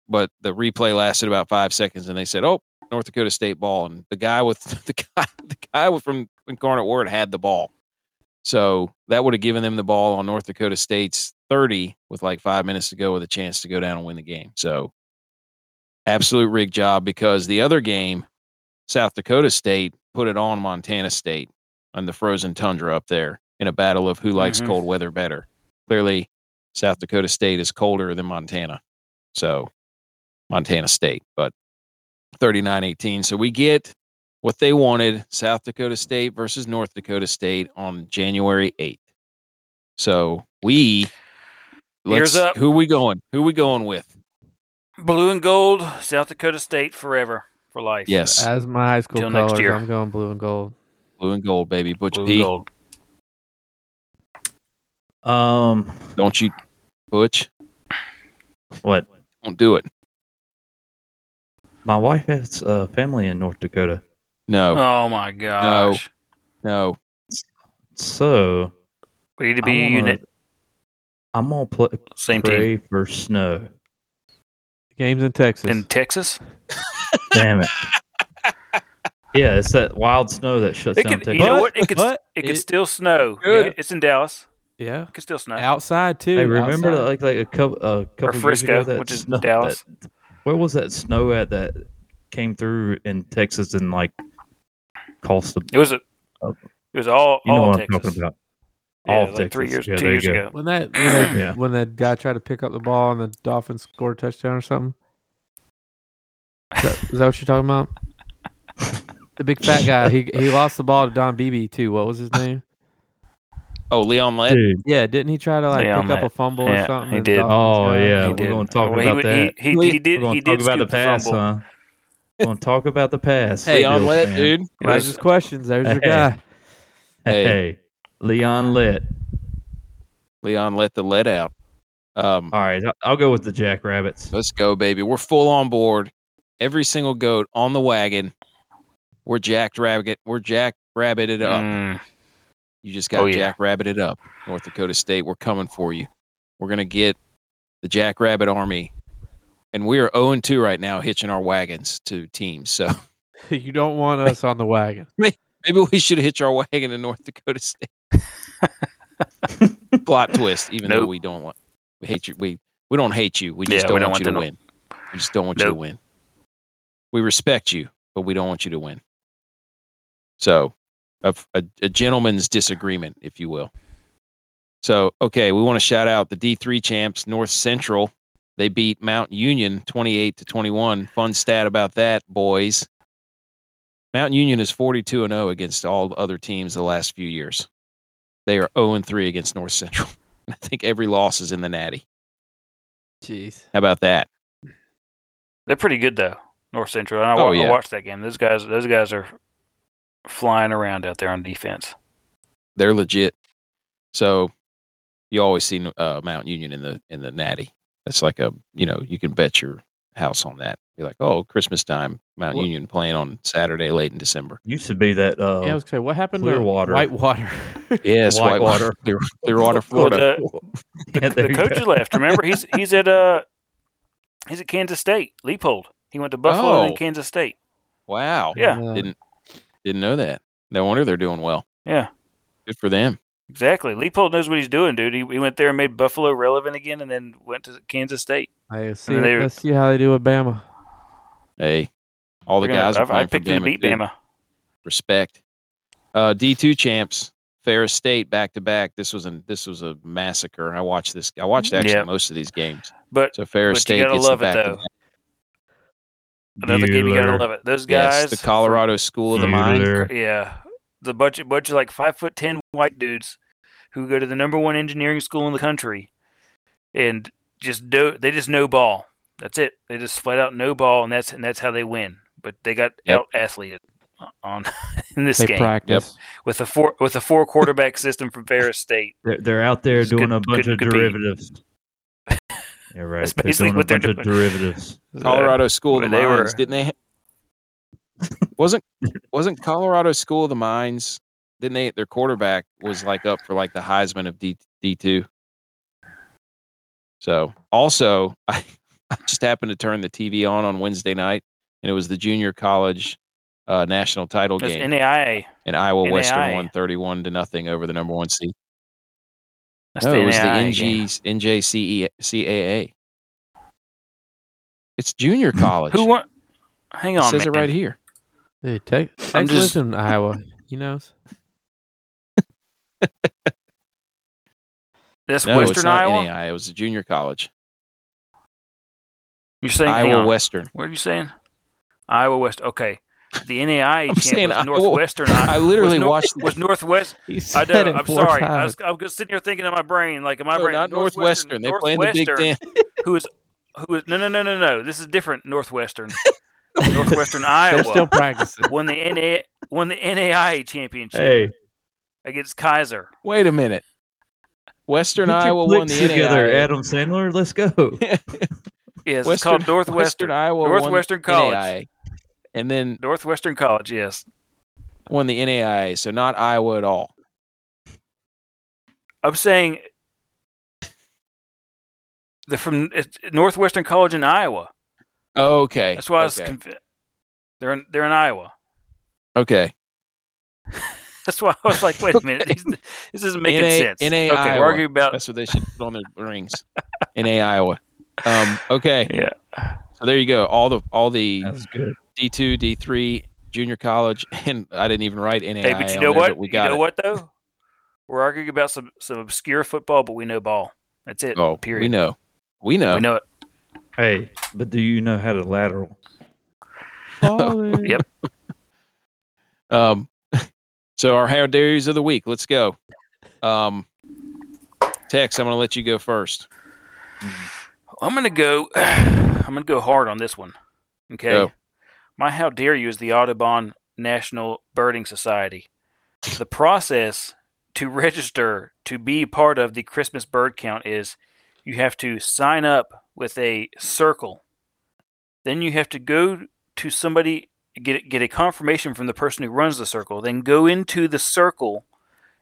but the replay lasted about five seconds, and they said, "Oh, North Dakota State ball," and the guy with the guy, the guy from Incarnate Word had the ball. So that would have given them the ball on North Dakota State's thirty with like five minutes to go with a chance to go down and win the game. So absolute rig job, because the other game, South Dakota State put it on Montana State on the frozen tundra up there in a battle of who likes mm-hmm. cold weather better. Clearly, South Dakota State is colder than Montana. So, Montana State, but thirty-nine eighteen. So, we get what they wanted, South Dakota State versus North Dakota State on January eighth. So, we, let's, up. who we going? Who we going with? Blue and gold, South Dakota State forever. For life. Yes. As my high school Until colors, next year. I'm going blue and gold. Blue and gold, baby. Butch blue P. And gold. Um, Don't you, Butch? What? Don't do it. My wife has uh, family in North Dakota. No. Oh, my gosh. No. No. So. We need to be I'm a unit. Gonna, I'm going to play Same pray team. for snow. Games in Texas. In Texas? Damn it. Yeah, it's that wild snow that shuts it down could, Texas. You know what? It could, but it could it, still snow. Yeah, it's in Dallas. Yeah. It could still snow. Outside, too. I hey, remember outside. like like a couple, a couple or Frisco, years ago, which is snow, Dallas. That, where was that snow at that came through in Texas and like cost the. It was, a, it was all, you all know what Texas. I'm talking about. Yeah, all like Texas. Three years, yeah, two years ago. When that, when, that yeah. when that guy tried to pick up the ball and the Dolphins scored a touchdown or something. Is that, is that what you're talking about? The big fat guy. He he lost the ball to Don Beebe too. What was his name? Oh, Leon Lett. Dude. Yeah, didn't he try to like Leon pick Lett. up a fumble yeah, or something? He did. Oh yeah, he we're going to talk well, about he, that. He, he, he did. He did. Talk about the pass, the huh? We're going to talk about the pass. Hey, Leon Lett, fan. dude. There's his questions. There's hey. your guy. Hey. hey, Leon Lett. Leon Lett the let out. Um, All right, I'll go with the Jackrabbits. Let's go, baby. We're full on board. Every single goat on the wagon. We're jacked rabbit. We're jack rabbited up. Mm. You just got oh, yeah. jack rabbited up. North Dakota State, we're coming for you. We're gonna get the Jackrabbit Army, and we are zero and two right now, hitching our wagons to teams. So you don't want us on the wagon. Maybe we should hitch our wagon to North Dakota State. Plot twist. Even nope. though we don't want, we hate you. We we don't hate you. We just yeah, don't, we don't want, want you to win. Know. We just don't want nope. you to win. We respect you, but we don't want you to win. So a, a, a gentleman's disagreement, if you will. So, okay, we want to shout out the D three champs, North Central. They beat Mount Union twenty-eight to twenty-one. Fun stat about that, boys. Mount Union is forty-two and oh against all other teams the last few years. They are oh and three against North Central. I think every loss is in the Natty. Jeez. How about that? They're pretty good, though, North Central. I, oh, I, yeah. I watched that game. Those guys, those guys are flying around out there on defense. They're legit. So you always see uh, Mount Union in the in the Natty. That's like a, you know, you can bet your house on that. You're like, oh, Christmas time, Mount what? Union playing on Saturday late in December. Used to be that. Uh, yeah, I was saying, what happened to Whitewater? Whitewater. Yes, Whitewater. Whitewater. Clearwater, Florida. Well, the the, yeah, the coach go. left. Remember, he's he's at uh he's at Kansas State, Leopold. He went to Buffalo oh. and then Kansas State. Wow. Yeah. Uh, didn't didn't know that. No wonder they're doing well. Yeah. Good for them. Exactly. Leopold knows what he's doing, dude. He, he went there and made Buffalo relevant again and then went to Kansas State. I see. They, let's see how they do with Bama. Hey, all the gonna, guys are I, I picked him to beat Bama. Respect. Uh, D two champs, Ferris State back-to-back. This was an, this was a massacre. I watched this. I watched actually yep. most of these games. But, so Ferris but State you got to love it, though. Another Bueller. Game you got to love it. Those guys. Yes, the Colorado School of the Mind. Yeah. The bunch of, bunch of like five foot ten white dudes who go to the number one engineering school in the country and just do they just no ball. That's it. They just flat out no ball, and that's and that's how they win. But they got yep. out-athleted on in this they game. Practice. Yep. With a four with a four quarterback system from Ferris State. They're, they're out there doing good, a bunch good, of good derivatives. Yeah, right. That's basically they're doing what a bunch they're doing. Of derivatives. Colorado School of the Mines, were, didn't they? Ha- wasn't wasn't Colorado School of the Mines? Didn't they? Their quarterback was like up for like the Heisman of D D2. So also, I, I just happened to turn the T V on on Wednesday night, and it was the junior college uh, national title That's game. N A I A and Iowa N A I A. Western won thirty-one to nothing over the number one seed. That's no, the it was the N J C A A. It's junior college. Who won? Hang on, it says man. It right here. Hey, Tex, Texas and Iowa. He knows. That's no, Western it's not Iowa. N A I A. It was a junior college. You're saying Iowa Western. What are you saying? Iowa West. Okay, the N A I A I'm camp was Northwestern. I, I literally was watched. North, was Northwest? I don't. I'm sorry. I was, I was sitting here thinking in my brain, like in my no, brain. Not Northwestern. Northwestern. They Northwestern, play in the Big Ten. who is? Who is? No, no, no, no, no. This is different. Northwestern. Northwestern Iowa still practicing. won the N A won the N A I A championship hey. against Kaiser. Wait a minute, Western Get Iowa won the together, N A I A. Adam Sandler, let's go. Yes, Western, it's called Northwestern Western Iowa, Northwestern College, N A I A. And then Northwestern College. Yes, won the N A I A, so not Iowa at all. I'm saying the from it's Northwestern College in Iowa. Oh, okay. That's why I was okay. conv- they're in they're in Iowa. Okay. That's why I was like, wait a minute, this, this isn't making N A, sense. N A okay, Iowa. We're arguing about that's what they should put on their rings. N A Iowa. Um, okay. Yeah. So there you go. All the all the D two, D three, junior college, and I didn't even write N A I A. Hey, but you know there, what? We got you know it. What though? We're arguing about some, some obscure football, but we know ball. That's it. Oh, period. We know. We know. We know it. Hey, but do you know how to lateral? Oh, yep. Um, so our how dares of the week. Let's go. Um, Tex, I'm going to let you go first. I'm going to go. I'm going to go hard on this one. Okay. Go. My how dare you is the Audubon National Birding Society. The process to register to be part of the Christmas bird count is you have to sign up with a circle. Then you have to go to somebody, get get a confirmation from the person who runs the circle, then go into the circle,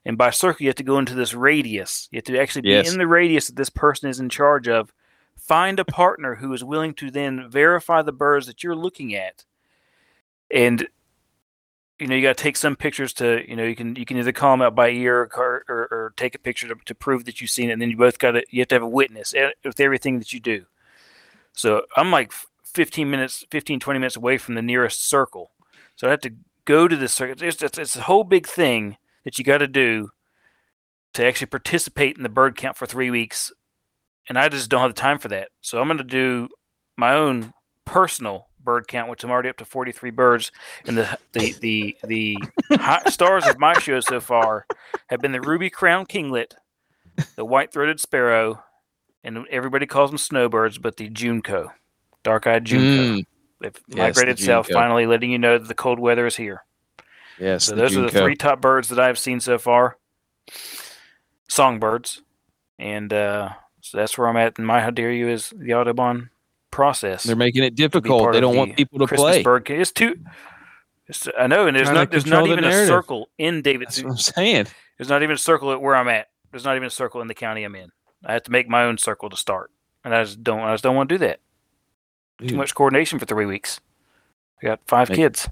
and by circle you have to go into this radius. You have to actually yes. be in the radius that this person is in charge of, find a partner who is willing to then verify the birds that you're looking at. And you know, you got to take some pictures to, you know, you can you can either call them out by ear or, or, or take a picture to, to prove that you've seen it. And then you both got to, you have to have a witness with everything that you do. So I'm like fifteen minutes, fifteen, twenty minutes away from the nearest circle. So I have to go to this circuit. It's, it's, it's a whole big thing that you got to do to actually participate in the bird count for three weeks. And I just don't have the time for that. So I'm going to do my own personal bird count, which I'm already up to forty-three birds. And the the the, the hot stars of my show so far have been the ruby crown kinglet, the white-throated sparrow, and everybody calls them snowbirds, but the junco, dark-eyed junco. Mm. They've yes, migrated the south, finally letting you know that the cold weather is here. Yes, so those junco. are the three top birds that I've seen so far, songbirds. And uh, so that's where I'm at. And my how dare you is the Audubon process. They're making it difficult. They don't want people to Christmas play. Bird. It's too... It's, I know, and there's not, there's not even narrative. a circle in David's... That's what I'm saying. There's not even a circle at where I'm at. There's not even a circle in the county I'm in. I have to make my own circle to start, and I just don't. I just don't want to do that. Dude. Too much coordination for three weeks. I got five they, kids.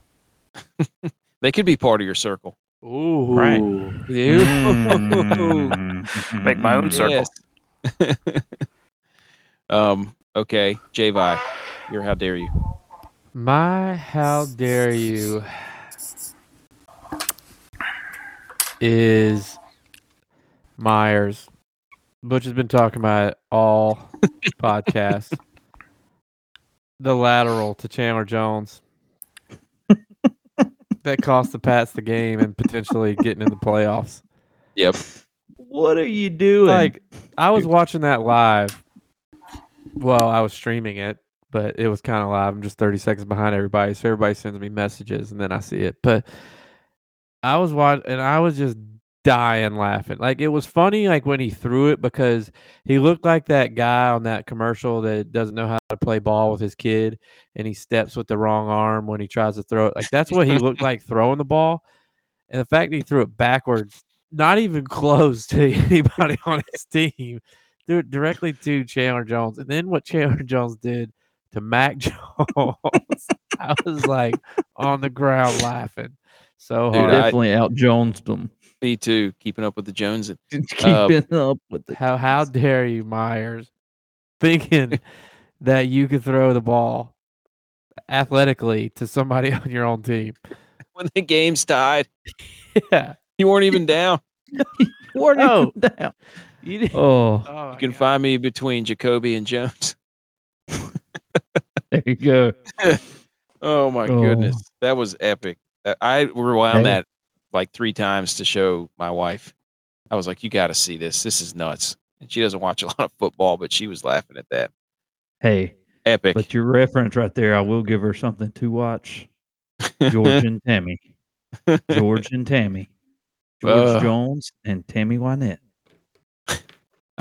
They could be part of your circle. Ooh, right? You mm. make my own circle. Yes. um. Okay, Jay Vi, your how dare you? My how dare you is Myers. Butch has been talking about it all podcasts. The lateral to Chandler Jones. That cost the Pats the game and potentially getting in the playoffs. Yep. What are you doing? Like, I was watching that live. Well, I was streaming it, but it was kind of live. I'm just thirty seconds behind everybody, so everybody sends me messages, and then I see it. But I was watching, and I was just dying laughing. Like, it was funny, like when he threw it, because he looked like that guy on that commercial that doesn't know how to play ball with his kid, and he steps with the wrong arm when he tries to throw it. Like, that's what he looked like throwing the ball. And the fact that he threw it backwards, not even close to anybody on his team, threw it directly to Chandler Jones. And then what Chandler Jones did to Mac Jones, I was like on the ground laughing so hard. Dude, definitely out Jonesed them. Me too. Keeping up with the Joneses. Keeping uh, up with the how how dare you, Myers, thinking that you could throw the ball athletically to somebody on your own team when the game's tied. Yeah, you weren't even down. you weren't no. even down. You didn't. Oh, oh you can God. find me between Jacoby and Jones. There you go. oh my oh. goodness, that was epic. I rewound hey. that. like three times to show my wife. I was like, you got to see this. This is nuts. And she doesn't watch a lot of football, but she was laughing at that. Hey, epic. But your reference right there, I will give her something to watch. George and Tammy. George and Tammy. George uh, Jones and Tammy Wynette. I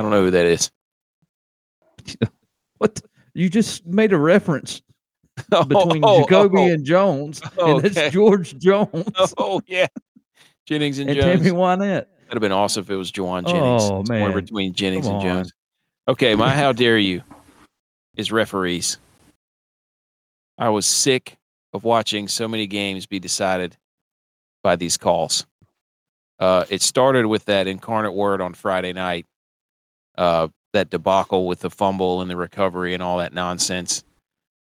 don't know who that is. What? You just made a reference. Between oh, Jacoby oh, oh. and Jones, oh, and it's okay. George Jones. Oh, yeah. Jennings and, and Jones. And Tammy Wynette. That would have been awesome if it was Juwan Jennings. Oh, it's man. More between Jennings and Jones. Okay, my how dare you is referees. I was sick of watching so many games be decided by these calls. Uh, it started with that Incarnate Word on Friday night, uh, that debacle with the fumble and the recovery and all that nonsense.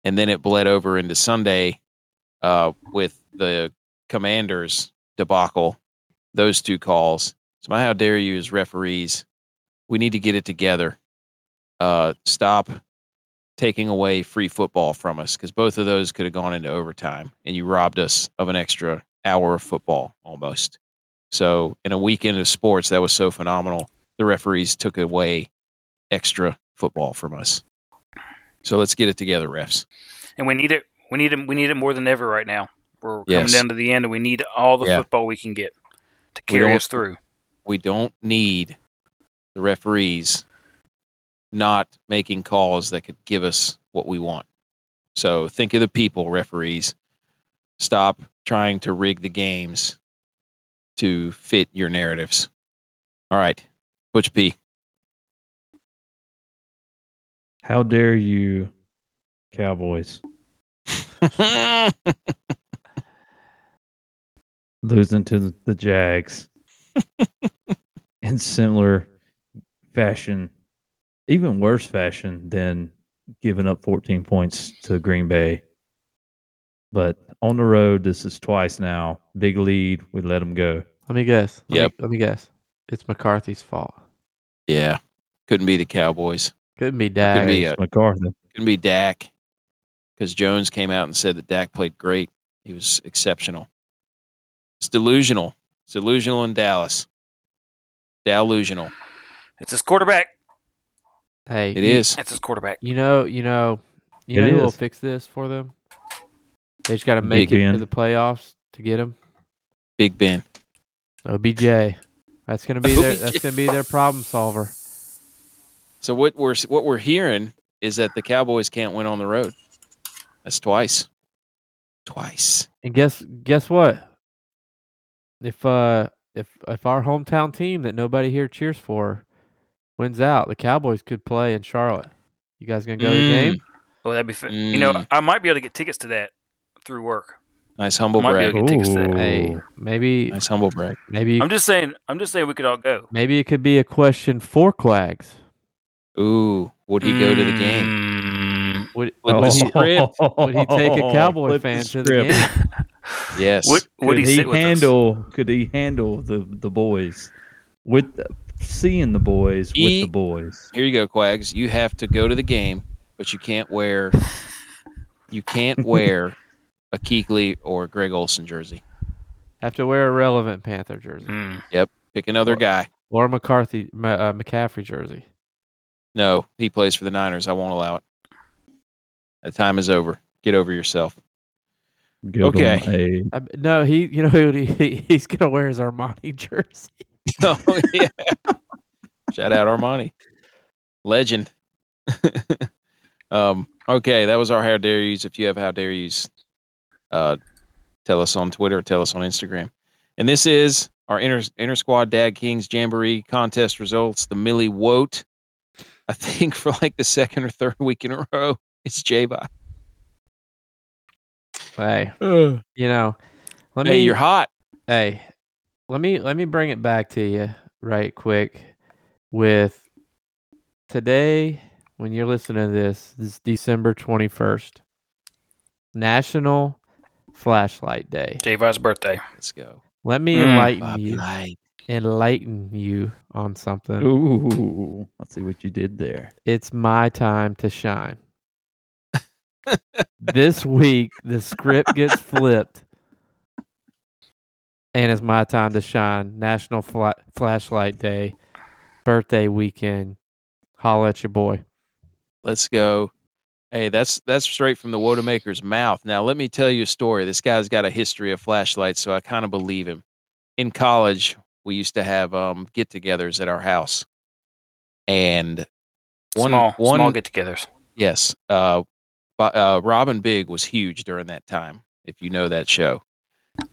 And then it bled over into Sunday uh, with the Commanders debacle, those two calls. So my how dare you is referees. We need to get it together. Uh, stop taking away free football from us, because both of those could have gone into overtime, and you robbed us of an extra hour of football almost. So in a weekend of sports, that was so phenomenal. The referees took away extra football from us. So let's get it together, refs. And we need it. We need it. We need it more than ever right now. We're yes. coming down to the end, and we need all the yeah. football we can get to carry us through. We don't need the referees not making calls that could give us what we want. So think of the people, referees. Stop trying to rig the games to fit your narratives. All right, Butch P. How dare you, Cowboys? Losing to the Jags in similar fashion, even worse fashion than giving up fourteen points to Green Bay. But on the road, this is twice now. Big lead. We let them go. Let me guess. Let yep. Me, let me guess. It's McCarthy's fault. Yeah. Couldn't be the Cowboys. Couldn't be Dak. Couldn't be a, McCarthy. Couldn't be Dak. Because Jones came out and said that Dak played great. He was exceptional. It's delusional. It's delusional in Dallas. Delusional. It's his quarterback. Hey. It is. It's his quarterback. You know, you know, you know who will fix this for them? They just got to make it to the playoffs to get him. Big Ben. O B J. That's gonna be their that's gonna be their problem solver. So what we're what we're hearing is that the Cowboys can't win on the road. That's twice, twice. And guess guess what? If uh if if our hometown team that nobody here cheers for wins out, the Cowboys could play in Charlotte. You guys gonna go mm. to the game? Oh, that'd be fun. Mm. You know, I might be able to get tickets to that through work. Nice humble brag. Hey, maybe nice humble brag. Maybe I'm just saying. I'm just saying we could all go. Maybe it could be a question for Quags. Ooh, would he mm. go to the game? Would, would, oh. he, would he take a Cowboy Flip fan the to the game? Yes. Would, would could he, he sit handle? With us? Could he handle the the boys with the, seeing the boys he, with the boys? Here you go, Quags. You have to go to the game, but you can't wear. You can't wear. A Kuechly or Greg Olsen jersey. Have to wear a relevant Panther jersey. Mm. Yep. Pick another or, guy. Or McCarthy, uh, McCaffrey jersey. No, he plays for the Niners. I won't allow it. The time is over. Get over yourself. Good okay. I, no, he. You know he, he, he's gonna wear his Armani jersey. Oh yeah. Shout out Armani, legend. um. Okay, that was our How Dare Yous. If you have How Dare Yous. Uh, tell us on Twitter, tell us on Instagram. And this is our inner, inner squad Dad Kings Jamboree contest results. The Millie Woat, I think for like the second or third week in a row, it's Jay Vi. Hey, uh, you know, let hey, me, you're hot. Hey, let me, let me bring it back to you right quick with today. When you're listening to this, this is December twenty-first, National Flashlight Day. J-Vi's birthday. Let's go. Let me enlighten mm, you. Light. Enlighten you on something. Ooh. Let's see what you did there. It's my time to shine. This week, the script gets flipped. And it's my time to shine. National Fla- Flashlight Day. Birthday weekend. Holla at your boy. Let's go. Hey, that's that's straight from the Wotamaker's mouth. Now, let me tell you a story. This guy's got a history of flashlights, so I kind of believe him. In college, we used to have um, get-togethers at our house. And one, small, one, small get-togethers. Yes. Uh, uh, Robin Big was huge during that time, if you know that show.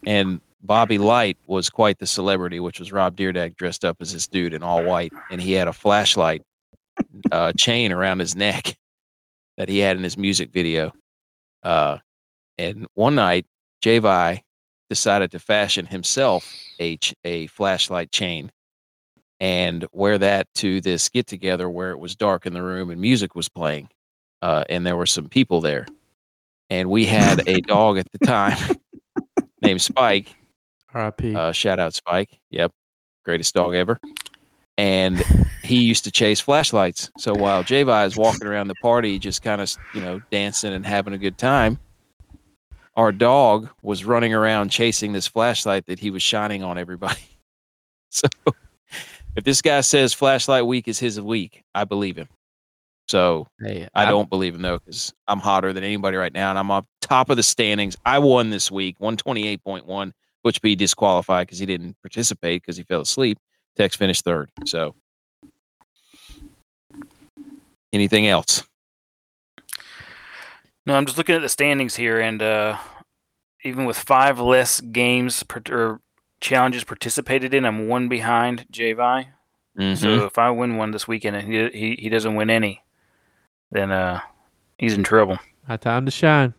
And Bobby Light was quite the celebrity, which was Rob Dyrdek dressed up as this dude in all white. And he had a flashlight uh, chain around his neck that he had in his music video. Uh, and one night, Jay Vi decided to fashion himself a, ch- a flashlight chain and wear that to this get-together where it was dark in the room and music was playing. Uh, and there were some people there. And we had a dog at the time named Spike. R I P Uh, shout out Spike. Yep. Greatest dog ever. And he used to chase flashlights. So while Jay Vi is walking around the party, just kind of, you know, dancing and having a good time, our dog was running around chasing this flashlight that he was shining on everybody. So if this guy says flashlight week is his week, I believe him. So hey, I don't I'm, believe him, though, because I'm hotter than anybody right now, and I'm on top of the standings. I won this week, one twenty-eight point one, Butch P disqualified because he didn't participate because he fell asleep. Tex finished third. So, anything else? No, I'm just looking at the standings here, and uh, even with five less games per, or challenges participated in, I'm one behind Jay Vi. Mm-hmm. So if I win one this weekend and he he, he doesn't win any, then uh, he's in trouble. My time to shine.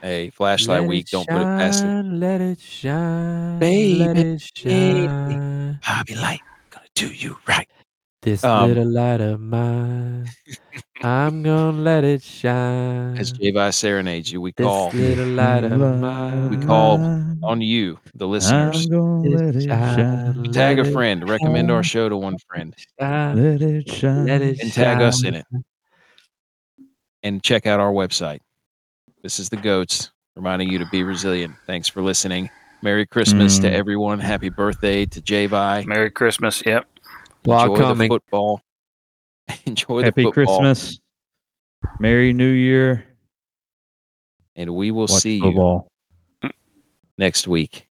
Hey, flashlight week, don't put it past it. Let it shine, baby. Let it shine. Bobby Light, gonna do you right. This um, little light of mine, I'm gonna let it shine. As Jay Vi serenades you, we this call little light of mine. We call on you, the listeners. Shine, tag a friend, recommend shine. Our show to one friend. Shine, let it shine, let it and tag shine. Us in it. And check out our website. This is the Goats reminding you to be resilient. Thanks for listening. Merry Christmas mm. to everyone. Happy birthday to Jay Vi. Merry Christmas. Yep. Blog Enjoy coming. The football. Enjoy Happy the football. Happy Christmas. Merry New Year. And we will Watch see football. You next week.